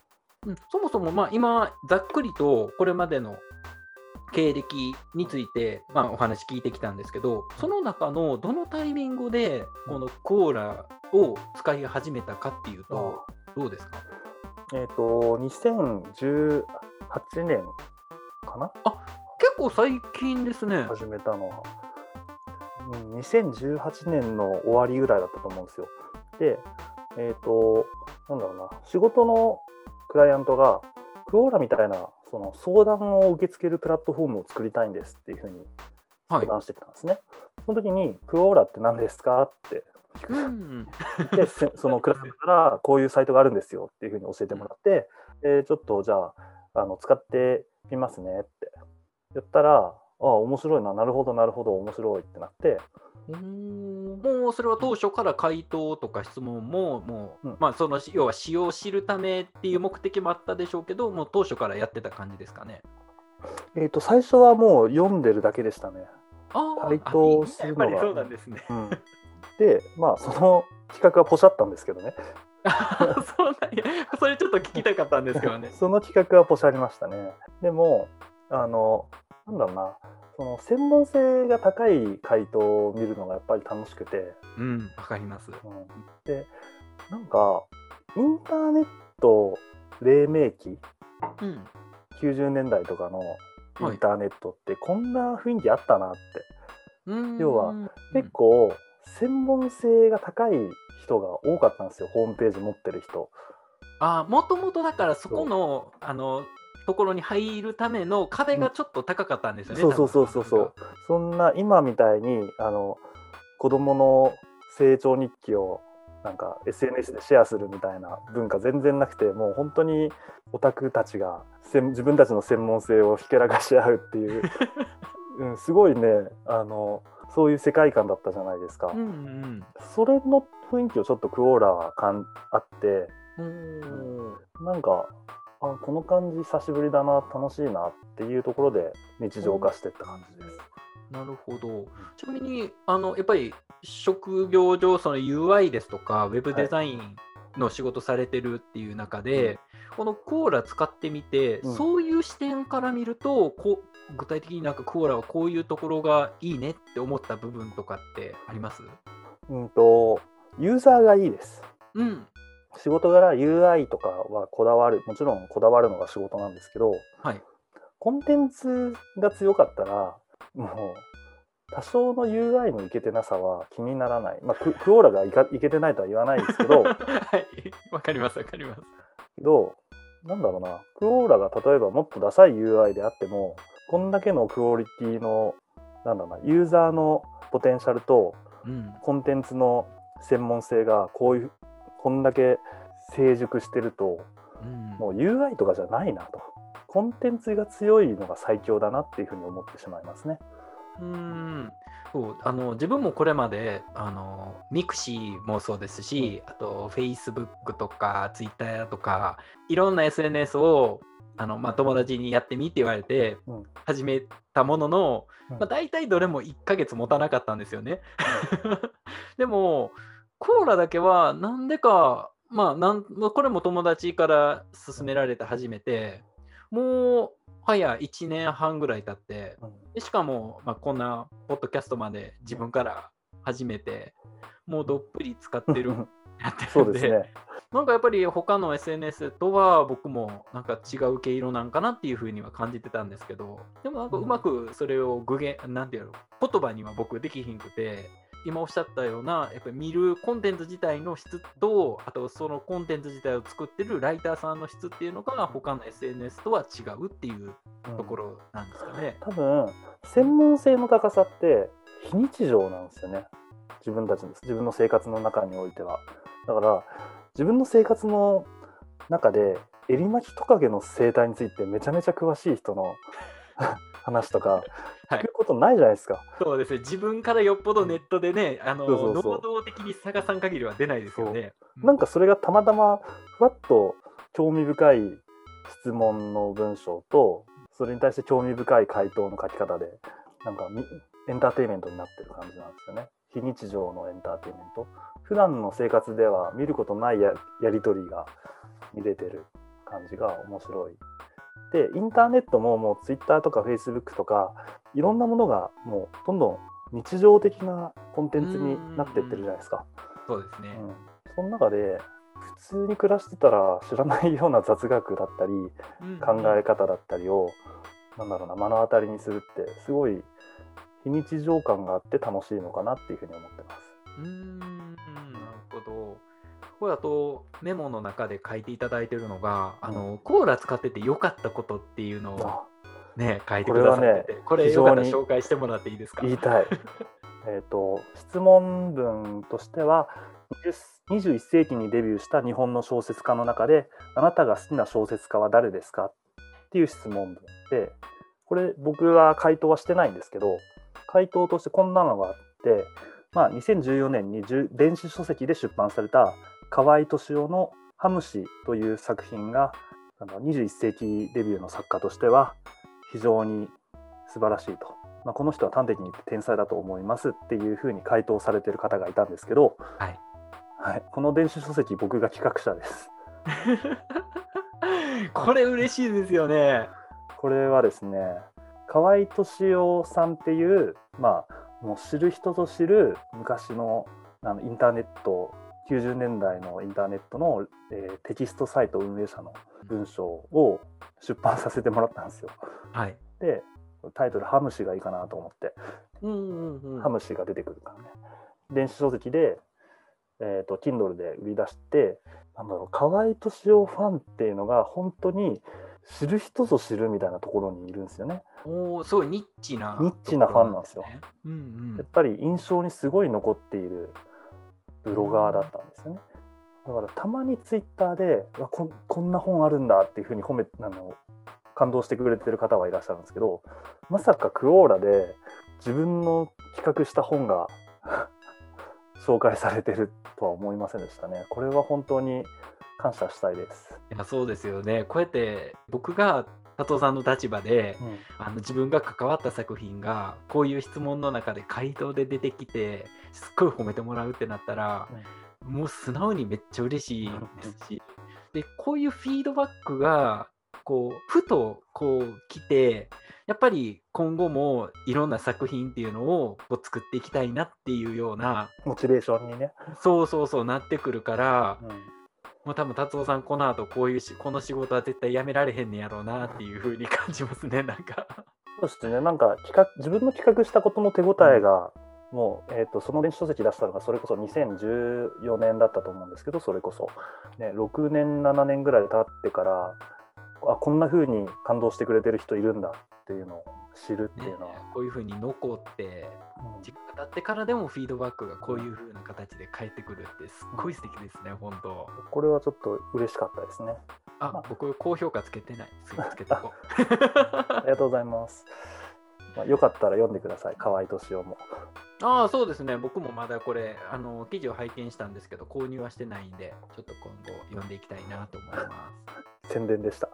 うん、そもそもまあ今ざっくりとこれまでの経歴についてまあお話聞いてきたんですけど、その中のどのタイミングでこのコーラを使い始めたかっていうとどうですか？えーと、にせんじゅうはちねんかな。あ、結構最近ですね。始めたのは、うん、にせんじゅうはちねんの終わりぐらいだったと思うんですよ。でえーと、なんだろうな、仕事のクライアントがクオーラみたいなその相談を受け付けるプラットフォームを作りたいんですっていうふうに相談してきたんですね、はい、その時にクオーラって何ですかって、うん、でそのクライアントからこういうサイトがあるんですよっていうふうに教えてもらって、うん、ちょっとじゃあ、 あの使ってみますねってやったら、ああ面白いな、なるほどなるほど面白いってなって、うーん、もうそれは当初から回答とか質問も、もう、うん、まあその要は使用を知るためっていう目的もあったでしょうけど、もう当初からやってた感じですかね。えーと最初はもう読んでるだけでしたね。あ、回答するのがやっぱりそうなんですね、うん、でまあその企画はポシャったんですけどねそうなんや、それちょっと聞きたかったんですけどねその企画はポシャりましたね。でもあのなんだろうな、その専門性が高い回答を見るのがやっぱり楽しくて、うん、わかります、うん、でなんかインターネット黎明期、うん、きゅうじゅうねんだいとかのインターネットってこんな雰囲気あったなって、はい、要は結構専門性が高い人が多かったんですよ、ホームページ持ってる人。あ、もともとだからそこのあのところに入るための壁がちょっと高かったんですよね、うん、そうそうそうそう、そんな今みたいにあの子どもの成長日記をなんか エスエヌエス でシェアするみたいな文化全然なくて、もう本当にオタクたちが自分たちの専門性をひけらかし合うっていう、うん、すごいね、あのそういう世界観だったじゃないですか、うんうん、それの雰囲気をちょっとクオーラは感あって、うん、なんかあ、この感じ久しぶりだな、楽しいなっていうところで日常化していった感じです、うん、なるほど。ちなみにあのやっぱり職業上その ユーアイ ですとかウェブデザインの仕事されてるっていう中で、はい、このコーラ使ってみて、うん、そういう視点から見るとこう具体的になんかコーラはこういうところがいいねって思った部分とかってあります？うんとユーザーがいいです、うん、仕事柄 ユーアイ とかはこだわる、もちろんこだわるのが仕事なんですけど、はい、コンテンツが強かったらもう多少の ユーアイ のイケてなさは気にならない、まあ、ク, クオーラがイケてないとは言わないですけど、はい、わかりますわかります。けど、なんだろうな、クオーラが例えばもっとダサい ユーアイ であっても、こんだけのクオリティの、なんだろうな、ユーザーのポテンシャルと、うん、コンテンツの専門性がこういうこんだけ成熟してると、うん、もう ユーアイ とかじゃないなと、コンテンツが強いのが最強だなっていうふうに思ってしまいますね。うーん、そう、あの自分もこれまであのミクシーもそうですし、うん、あとフェイスブックとかツイッターとかいろんな エスエヌエス をあの、まあ、友達にやってみって言われて始めたものの、うんまあ、大体どれもいっかげつ持たなかったんですよね。うん、でもコーラだけはなんでか、まあ、なんこれも友達から勧められて始めて、もうはやいちねんはんぐらい経って、しかも、まあ、こんなポッドキャストまで自分から始めて、もうどっぷり使ってるやってるんで、そうですね、なんかやっぱり他の エスエヌエス とは僕もなんか違う毛色なんかなっていうふうには感じてたんですけど、でもなんかうまくそれを具現、なんていうの、言葉には僕できひんくて、今おっしゃったようなやっぱり見るコンテンツ自体の質と、あとそのコンテンツ自体を作ってるライターさんの質っていうのが他の エスエヌエス とは違うっていうところなんですかね。うん、多分専門性の高さって非日常なんですよね、自分たちの自分の生活の中においては。だから自分の生活の中でエリマキトカゲの生態についてめちゃめちゃ詳しい人の話とか聞くことないじゃないですか。はい、そうですね、自分からよっぽどネットでね、あのそうそうそう能動的に探さん限りは出ないですよね。うん、なんかそれがたまたまふわっと興味深い質問の文章と、それに対して興味深い回答の書き方でなんかエンターテインメントになってる感じなんですよね。非日常のエンターテインメント、普段の生活では見ることない や, やり取りが見れてる感じが面白い。でインターネットももう Twitter とか Facebook とかいろんなものがもうどんどん日常的なコンテンツになっていってるじゃないですか。そうですね、うん、その中で普通に暮らしてたら知らないような雑学だったり考え方だったりを、なんだろうな、目の当たりにするってすごい非日常感があって楽しいのかなっていうふうに思ってます。うーん、なるほど。これだとメモの中で書いていただいているのが、うん、あのコーラ使ってて良かったことっていうのを、ね、書いてくださってて、これはね、これよかったら紹介してもらっていいですか。言いたいえと質問文としては、にじゅういっせいきにデビューした日本の小説家の中であなたが好きな小説家は誰ですかっていう質問文で、これ僕は回答はしてないんですけど、回答としてこんなのがあって、まあ、にせんじゅうよねんに電子書籍で出版された河合敏夫のハムシという作品がにじゅういっせいきデビューの作家としては非常に素晴らしいと、まあ、この人は端的に言って天才だと思いますっていうふうに回答されている方がいたんですけど、はいはい、この電子書籍僕が企画者ですこれ嬉しいですよね。これはですね、河合敏夫さんっていう、まあ、もう知る人ぞ知る昔の、あのインターネットきゅうじゅうねんだいのインターネットの、えー、テキストサイト運営者の文章を出版させてもらったんですよ。はい、でタイトルハムシがいいかなと思って、うんうんうん、ハムシが出てくるからね、電子書籍で、えーと、Kindle で売り出して、なんだろう、河合敏夫ファンっていうのが本当に知る人ぞ知るみたいなところにいるんですよね。おー、すごいニッチな、ね、ニッチなファンなんですよ。うんうん、やっぱり印象にすごい残っているブロガーだったんですよね。だからたまにツイッターで こ, こんな本あるんだっていうふうに褒めあの感動してくれてる方はいらっしゃるんですけど、まさかクオーラで自分の企画した本が紹介されてるとは思いませんでしたね。これは本当に感謝したいです。いや、そうですよね。こうやって僕が佐藤さんの立場で、うん、あの自分が関わった作品がこういう質問の中で回答で出てきてすっごい褒めてもらうってなったら、うん、もう素直にめっちゃ嬉しいですし、でこういうフィードバックがこうふとこう来て、やっぱり今後もいろんな作品っていうのをこう作っていきたいなっていうようなモチベーションにね、そうそうそうなってくるから、うん、もう多分達夫さんこの後こういうしこの仕事は絶対やめられへんねやろうなっていう風に感じますね。なんかそうですね、なんか企画自分の企画したことの手応えがもう、えー、とその電子書籍出したのがそれこそにせんじゅうよねんだったと思うんですけど、それこそ、ね、ろくねんななねんぐらい経ってから、あ、こんな風に感動してくれてる人いるんだっていうのを知るっていうのは、ね、こういう風に残って時間経ってからでもフィードバックがこういう風な形で返ってくるってすっごい素敵ですね、うん、本当これはちょっと嬉しかったですね。あ、まあ、僕高評価つけてない、すぐつけてこうありがとうございます、まあ、よかったら読んでください、河合敏夫も。ああ、そうですね、僕もまだこれあの記事を拝見したんですけど購入はしてないんで、ちょっと今後読んでいきたいなと思います宣伝でした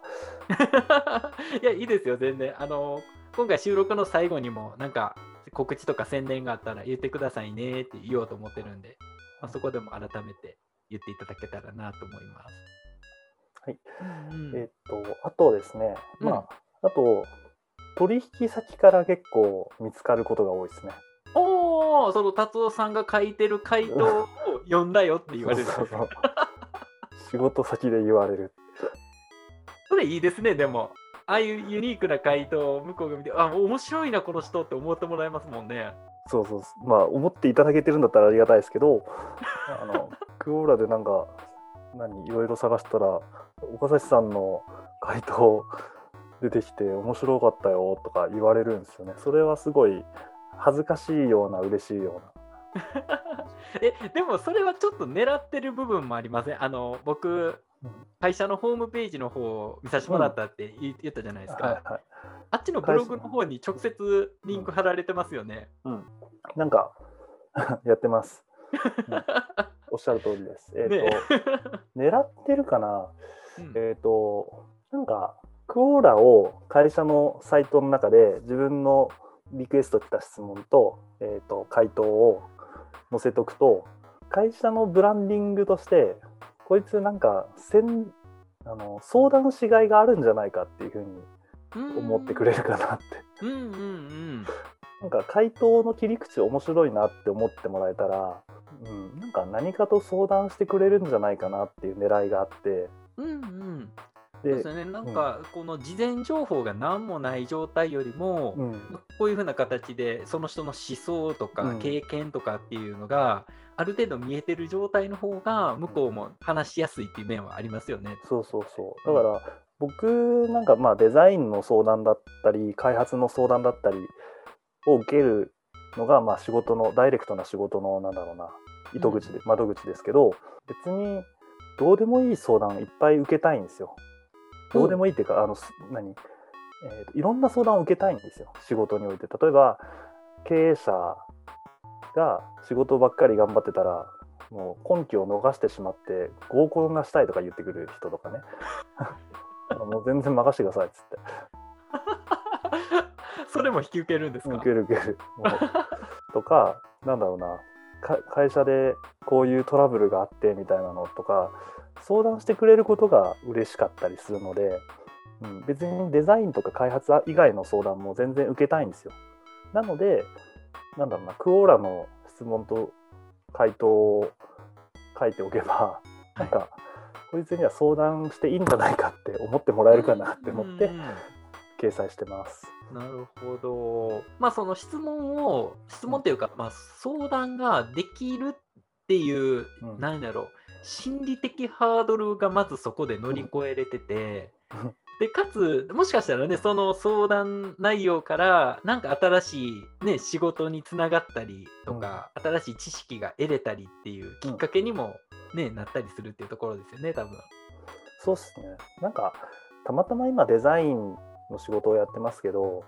いや、いいですよ全然。あの今回収録の最後にもなんか告知とか宣伝があったら言ってくださいねって言おうと思ってるんで、まあ、そこでも改めて言っていただけたらなと思います。はい、うん、えっとあとですね、うん、まああと取引先から結構見つかることが多いですね。おお、その達夫さんが書いてる回答を読んだよって言われるそうそうそう仕事先で言われるそれいいですね。でもああいうユニークな回答を向こうが見て、あ、面白いなこの人って思ってもらえますもんね。そうそう、まあ思っていただけてるんだったらありがたいですけどあのクオーラでなんか何いろいろ探したら岡崎さんの回答出てきて面白かったよとか言われるんですよね。それはすごい恥ずかしいような嬉しいようなえ、でもそれはちょっと狙ってる部分もありません？あの僕会社のホームページの方を見させてもらったって言ったじゃないですか、うん、はいはい、あっちのブログの方に直接リンク貼られてますよね、うんうん、なんかやってます、うん、おっしゃる通りです、えーとね、狙ってるかな、うん、えーとなんかクオーラを会社のサイトの中で自分のリクエスト来た質問 と,、えー、と回答を載せとくと、会社のブランディングとしてこいつなんかせんあの相談しがいがあるんじゃないかっていうふうに思ってくれるかなって、うんうんうん、うん、なんか回答の切り口面白いなって思ってもらえたら、うん、なんか何かと相談してくれるんじゃないかなっていう狙いがあって、うんうん、でですね、なんかこの事前情報が何もない状態よりも、うん、こういうふうな形でその人の思想とか経験とかっていうのがある程度見えてる状態の方が向こうも話しやすいっていう面はありますよね。そうそうそう、だから僕なんかまあデザインの相談だったり開発の相談だったりを受けるのがまあ仕事のダイレクトな仕事のなんだろうな糸口で、うん、窓口ですけど、別にどうでもいい相談いっぱい受けたいんですよ。どうでもいいっていうか、あの何、えーと、いろんな相談を受けたいんですよ仕事において。例えば経営者が仕事ばっかり頑張ってたらもう根拠を逃してしまって合コンがしたいとか言ってくる人とかねもう全然任せてくださいっつってそれも引き受けるんですか？受ける受けるもうとか、なんだろうな、会社でこういうトラブルがあってみたいなのとか相談してくれることが嬉しかったりするので、うん、別にデザインとか開発以外の相談も全然受けたいんですよ。なのでなんだろうな、クオーラの質問と回答を書いておけば、はい、なんかこいつには相談していいんじゃないかって思ってもらえるかなって思って掲載してます。なるほど、まあその質問を質問というか、うん、まあ、相談ができるっていう、うん、何だろう、心理的ハードルがまずそこで乗り越えれてて、うん、でかつもしかしたらね、その相談内容からなんか新しい、ね、仕事につながったりとか、うん、新しい知識が得れたりっていうきっかけにも、ね、うん、なったりするっていうところですよね多分。そうですね、なんかたまたま今デザインの仕事をやってますけど、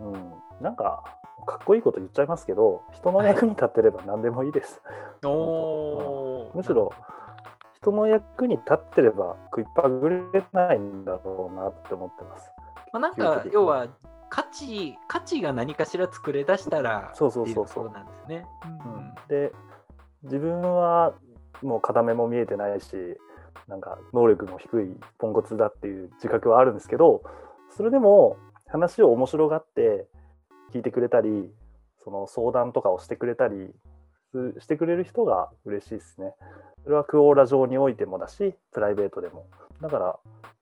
うん、なんかかっこいいこと言っちゃいますけど人の役に立ってれば何でもいいです、はい、お、うん、むしろ人の役に立ってれば食いっぱぐれないんだろうなって思ってます、まあ、なんか要は価値、価値が何かしら作れ出したらそうそうそうそうなんですね、うん、で自分はもう片目も見えてないしなんか能力も低いポンコツだっていう自覚はあるんですけど、それでも話を面白がって聞いてくれたりその相談とかをしてくれたりしてくれる人が嬉しいですね。それはクオーラ上においてもだしプライベートでも、だから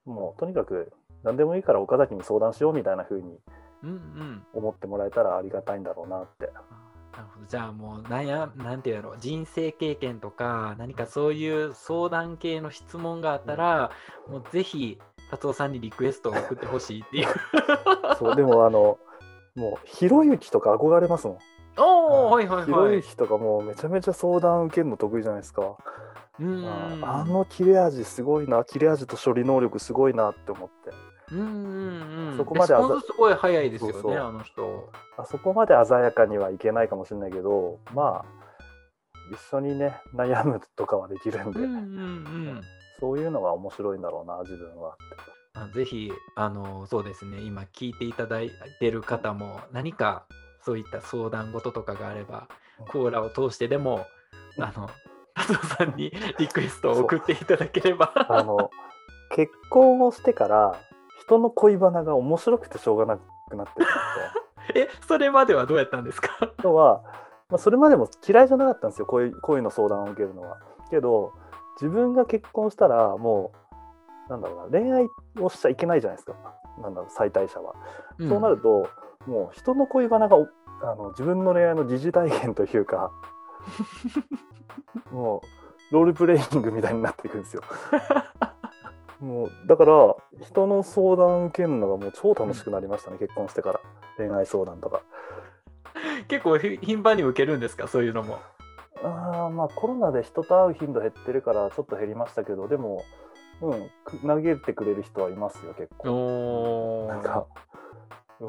もうとにかく何でもいいから岡崎に相談しようみたいな風に思ってもらえたらありがたいんだろうなって、うんうん、なるほど。じゃあもうなんや、なんていうやろう、人生経験とか何かそういう相談系の質問があったら、もうぜひ達夫さんにリクエストを送ってほしいっていうそうでもあのもうひろゆきとか憧れますもん。おー、はいはいはい。ひろゆきとかもうめちゃめちゃ相談受けるの得意じゃないですか。うん、あの切れ味すごいな、切れ味と処理能力すごいなって思って。うんうんうん、そこまであざ、レスポンスすごい早いですよね。そうそう、あの人あそこまで鮮やかにはいけないかもしれないけど、まあ一緒にね悩むとかはできるんで、うんうんうん、そういうのが面白いんだろうな自分はって。あ、ぜひあのそうですね、今聞いていただいてる方も何かそういった相談事とかがあれば、うん、コーラを通してでもあの達夫さんにリクエストを送っていただければあの結婚をしてから人の恋バナが面白くてしょうがなくなってるってえ、それまではどうやったんですか？人は、まあ、それまでも嫌いじゃなかったんですよ、恋、恋の相談を受けるのは。けど自分が結婚したらもうなんだろうな、恋愛をしちゃいけないじゃないですか、なんだろう、妻帯者は、うん、そうなるともう人の恋バナがあの自分の恋愛の疑似体験というかもうロールプレイングみたいになっていくんですよもうだから人の相談受けるのがもう超楽しくなりましたね、うん、結婚してから。恋愛相談とか結構頻繁に受けるんですか、そういうのも。あ、まあコロナで人と会う頻度減ってるからちょっと減りましたけど、でも、うん、投げてくれる人はいますよ結構。なんか、う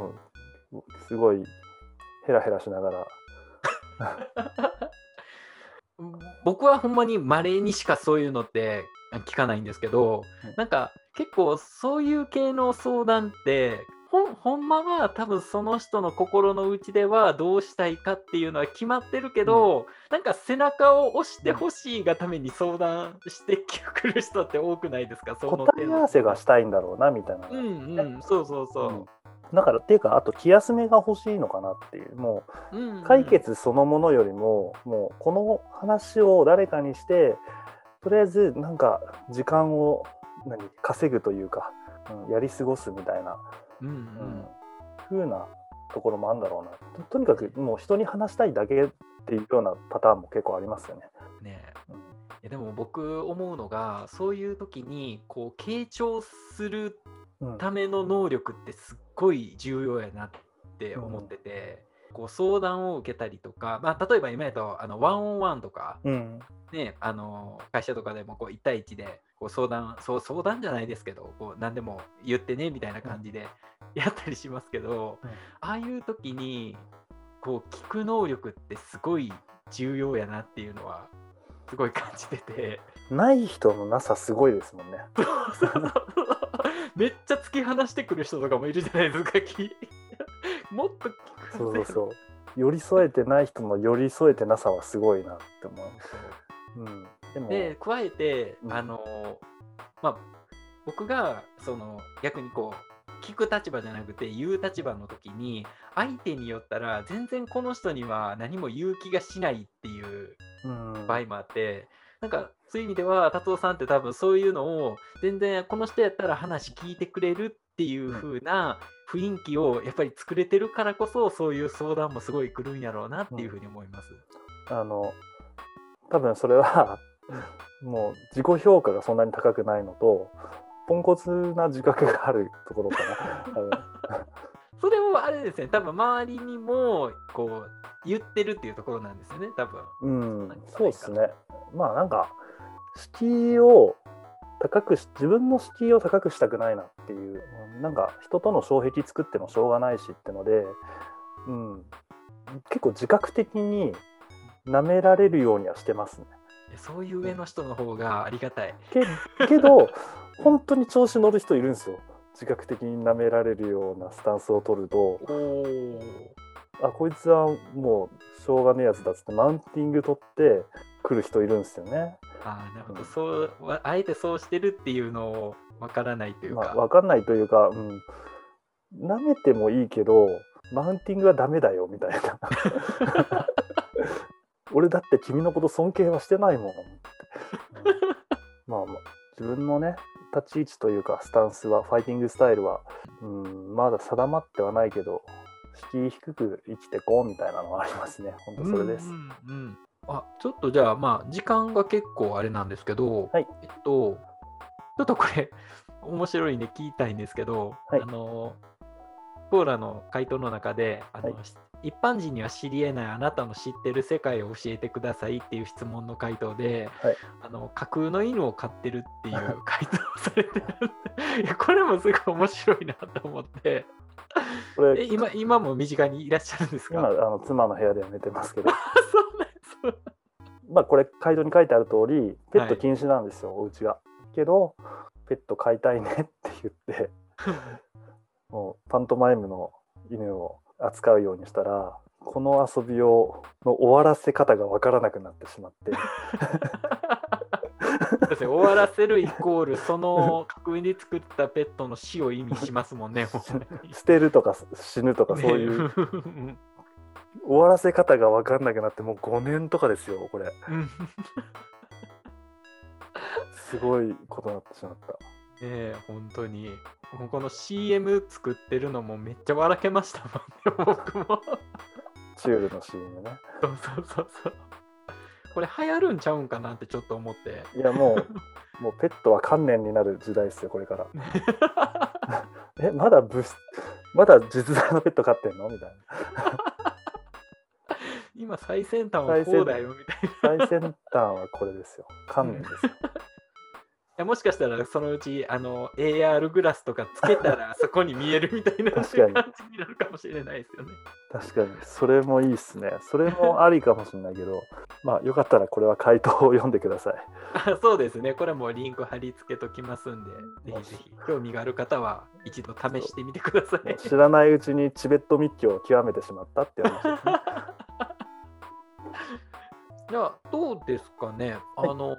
ん、すごいヘラヘラしながら僕はほんまに稀にしかそういうのって聞かないんですけど、なんか結構そういう系の相談ってほ ん, ほんまは多分その人の心の内ではどうしたいかっていうのは決まってるけど、うん、なんか背中を押してほしいがために相談してくる人って多くないですか、その答え合わせがしたいんだろうなみたいな、ね、うんうん、そうそうそう、うん、だからっていうか、あと気休めが欲しいのかなっていう、もう、うんうん、解決そのものよりももうこの話を誰かにしてとりあえずなんか時間を何稼ぐというか、うん、やり過ごすみたいな、うんうんうん、風なところもあるんだろうな。 と, とにかくもう人に話したいだけっていうようなパターンも結構ありますよね。ねえ、うん、いやでも僕思うのが、そういう時にこう傾聴するための能力ってすっごい重要やなって思ってて、うん、こう相談を受けたりとか、まあ、例えば今やとあのワンオンワンとか、うん、ね、あの会社とかでもこういち対いちでこう相談、そう相談じゃないですけど、こう何でも言ってねみたいな感じでやったりしますけど、うん、ああいう時にこう聞く能力ってすごい重要やなっていうのはすごい感じてて、ない人のなさすごいですもんねめっちゃ突き放してくる人とかもいるじゃないですかもっと聞く、そうそうそう寄り添えてない人の寄り添えてなさはすごいなって思ううん、でもで加えて、うん、あのまあ、僕がその逆にこう聞く立場じゃなくて言う立場の時に、相手によったら全然この人には何も言う気がしないっていう場合もあって、うん、なんかそういう意味では達夫さんって多分そういうのを全然この人やったら話聞いてくれるっていう風な雰囲気をやっぱり作れてるからこそ、そういう相談もすごい来るんやろうなっていう風に思います、うん、あの多分それはもう自己評価がそんなに高くないのとポンコツな自覚があるところかなそれもあれですね、多分周りにもこう言ってるっていうところなんですよね、多分。うん、そうですね。まあなんか敷居を高くし、自分の敷居を高くしたくないなっていう、なんか人との障壁作ってもしょうがないしってので、うん、結構自覚的に舐められるようにはしてますね。そういう上の人の方がありがたいけ, けど本当に調子乗る人いるんですよ。自覚的に舐められるようなスタンスを取ると、お、あ、こいつはもうしょうがねえやつだっつってマウンティング取ってくる人いるんですよね。あ、なるほど、うん、そうあえてそうしてるっていうのを分からないというか、まあ、分かんないというか、うん、舐めてもいいけどマウンティングはダメだよみたいな俺だって君のこと尊敬はしてないもんまあまあ自分のね立ち位置というかスタンスは、ファイティングスタイルは、うん、まだ定まってはないけど敷居低く生きてこうみたいなのはありますね。本当それです、うんうんうん、あちょっとじゃあ、まあ、時間が結構あれなんですけど、はい、えっとちょっとこれ面白いんで聞きたいんですけど、はい、あのポーラの回答の中であの、はい、一般人には知り得ないあなたの知ってる世界を教えてくださいっていう質問の回答で、はい、あの架空の犬を飼ってるっていう回答をされてるこれもすごい面白いなと思ってこれえ 今, 今も身近にいらっしゃるんですか？今あの妻の部屋では寝てますけどそうなんそう、まあ、これ回答に書いてある通りペット禁止なんですよ、はい、お家がけどペット飼いたいねって言ってもうパントマイムの犬を扱うようにしたらこの遊びをの終わらせ方が分からなくなってしまって終わらせるイコールその架空で作ったペットの死を意味しますもんね捨てるとか死ぬとかそういう終わらせ方が分からなくなってもうごねんとかですよこれすごいことになってしまった。えー、本当にもうこの シーエム 作ってるのもめっちゃ笑けましたもんね僕もチュールの シーエム ねそうそうそうそうこれ流行るんちゃうんかなってちょっと思って、いやもうもうペットは観念になる時代ですよこれからえまだ物まだ実在のペット飼ってんのみたいな今最先端はこうだよみたいな最先端はこれですよ観念ですよいやもしかしたらそのうちあの エーアール グラスとかつけたらそこに見えるみたいな感じになるかもしれないですよね。確かにそれもいいですね。それもありかもしれないけどまあよかったらこれは回答を読んでくださいあそうですね、これもリンク貼り付けときますんでぜひぜひ興味がある方は一度試してみてください。知らないうちにチベット密教を極めてしまったって話ですねじゃあどうですかね、はい、あの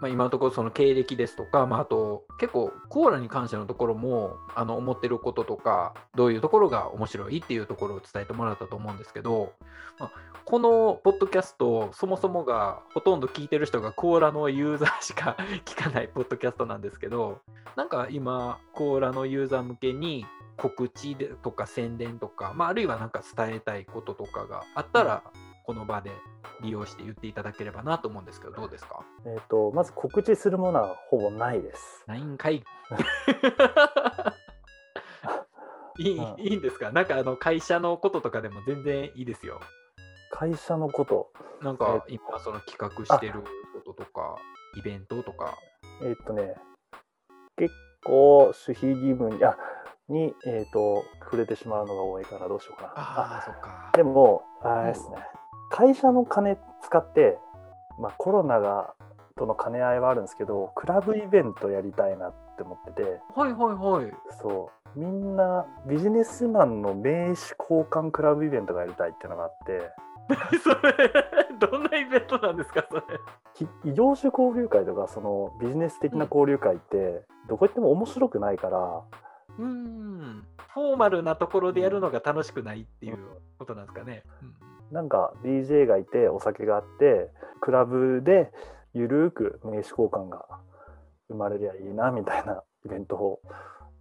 まあ、今のところその経歴ですとか、まあ、あと結構コーラに関してのところもあの思ってることとかどういうところが面白いっていうところを伝えてもらったと思うんですけど、まあ、このポッドキャストそもそもがほとんど聞いてる人がコーラのユーザーしか聞かないポッドキャストなんですけど、なんか今コーラのユーザー向けに告知とか宣伝とか、まあ、あるいはなんか伝えたいこととかがあったらこの場で利用して言っていただければなと思うんですけど、どうですか？えーと、まず告知するものはほぼないです。ないんかいいい、うん、いいんですか？なんかあの会社のこととかでも全然いいですよ。会社のことなんか今その企画してることとかイベントとかえーとね結構守秘義務にあに、えーと、触れてしまうのが多いからどうしようかな。ああ、そっか。でもあれですね、会社の金使って、まあ、コロナがとの兼ね合いはあるんですけどクラブイベントやりたいなって思ってて、はいはいはい、そうみんなビジネスマンの名刺交換クラブイベントがやりたいっていうのがあってそれどんなイベントなんですかそれ？異業種交流会とかそのビジネス的な交流会って、うん、どこ行っても面白くないからうーんフォーマルなところでやるのが楽しくないっていうことなんですかね、うんうんなんか ディージェー がいてお酒があってクラブでゆるーく名刺交換が生まれりゃいいなみたいなイベントを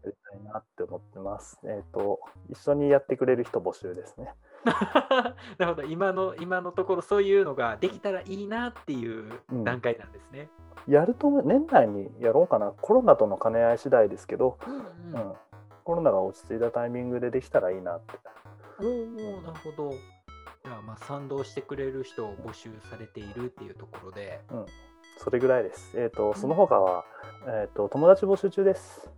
やりたいなって思ってます。えっと、一緒にやってくれる人募集ですね。なるほど、今の今のところそういうのができたらいいなっていう段階なんですね。うん、やると年内にやろうかな。コロナとの兼ね合い次第ですけど、うんうんうん、コロナが落ち着いたタイミングでできたらいいなって。おー、なるほど。じゃあまあ賛同してくれる人を募集されているっていうところで、うん、それぐらいです。えっと、その他は、えっと、友達募集中です。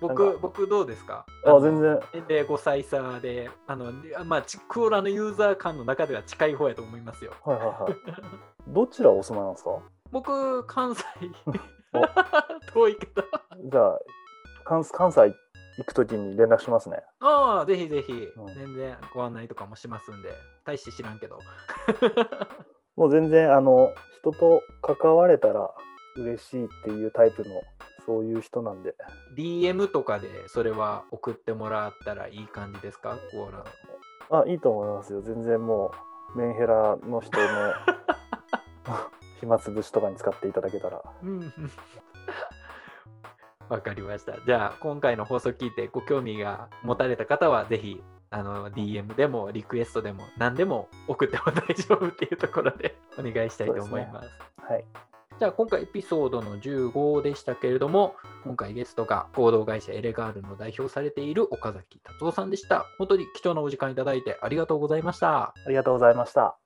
僕、僕どうですか？あ、全然。で、ごさい差で、あの、まあ、クオラのユーザー間の中では近い方やと思いますよ。はいはいはい。どちらお住まいなんですか？僕、関西。遠いけど。じゃあ、関、関西。行くときに連絡しますね。ああ、ぜひぜひ、うん、全然ご案内とかもしますんで、大して知らんけどもう全然あの人と関われたら嬉しいっていうタイプのそういう人なんで ディーエム とかでそれは送ってもらったらいい感じですか？コーラのあ、いいと思いますよ。全然もうメンヘラの人の暇つぶしとかに使っていただけたらうんわかりました。じゃあ今回の放送聞いてご興味が持たれた方はぜひあの ディーエム でもリクエストでも何でも送っても大丈夫っていうところでお願いしたいと思います。はい、じゃあ今回エピソードのじゅうごでしたけれども、今回ゲストが合同会社エレガールの代表されている岡崎達夫さんでした。本当に貴重なお時間いただいてありがとうございました。ありがとうございました。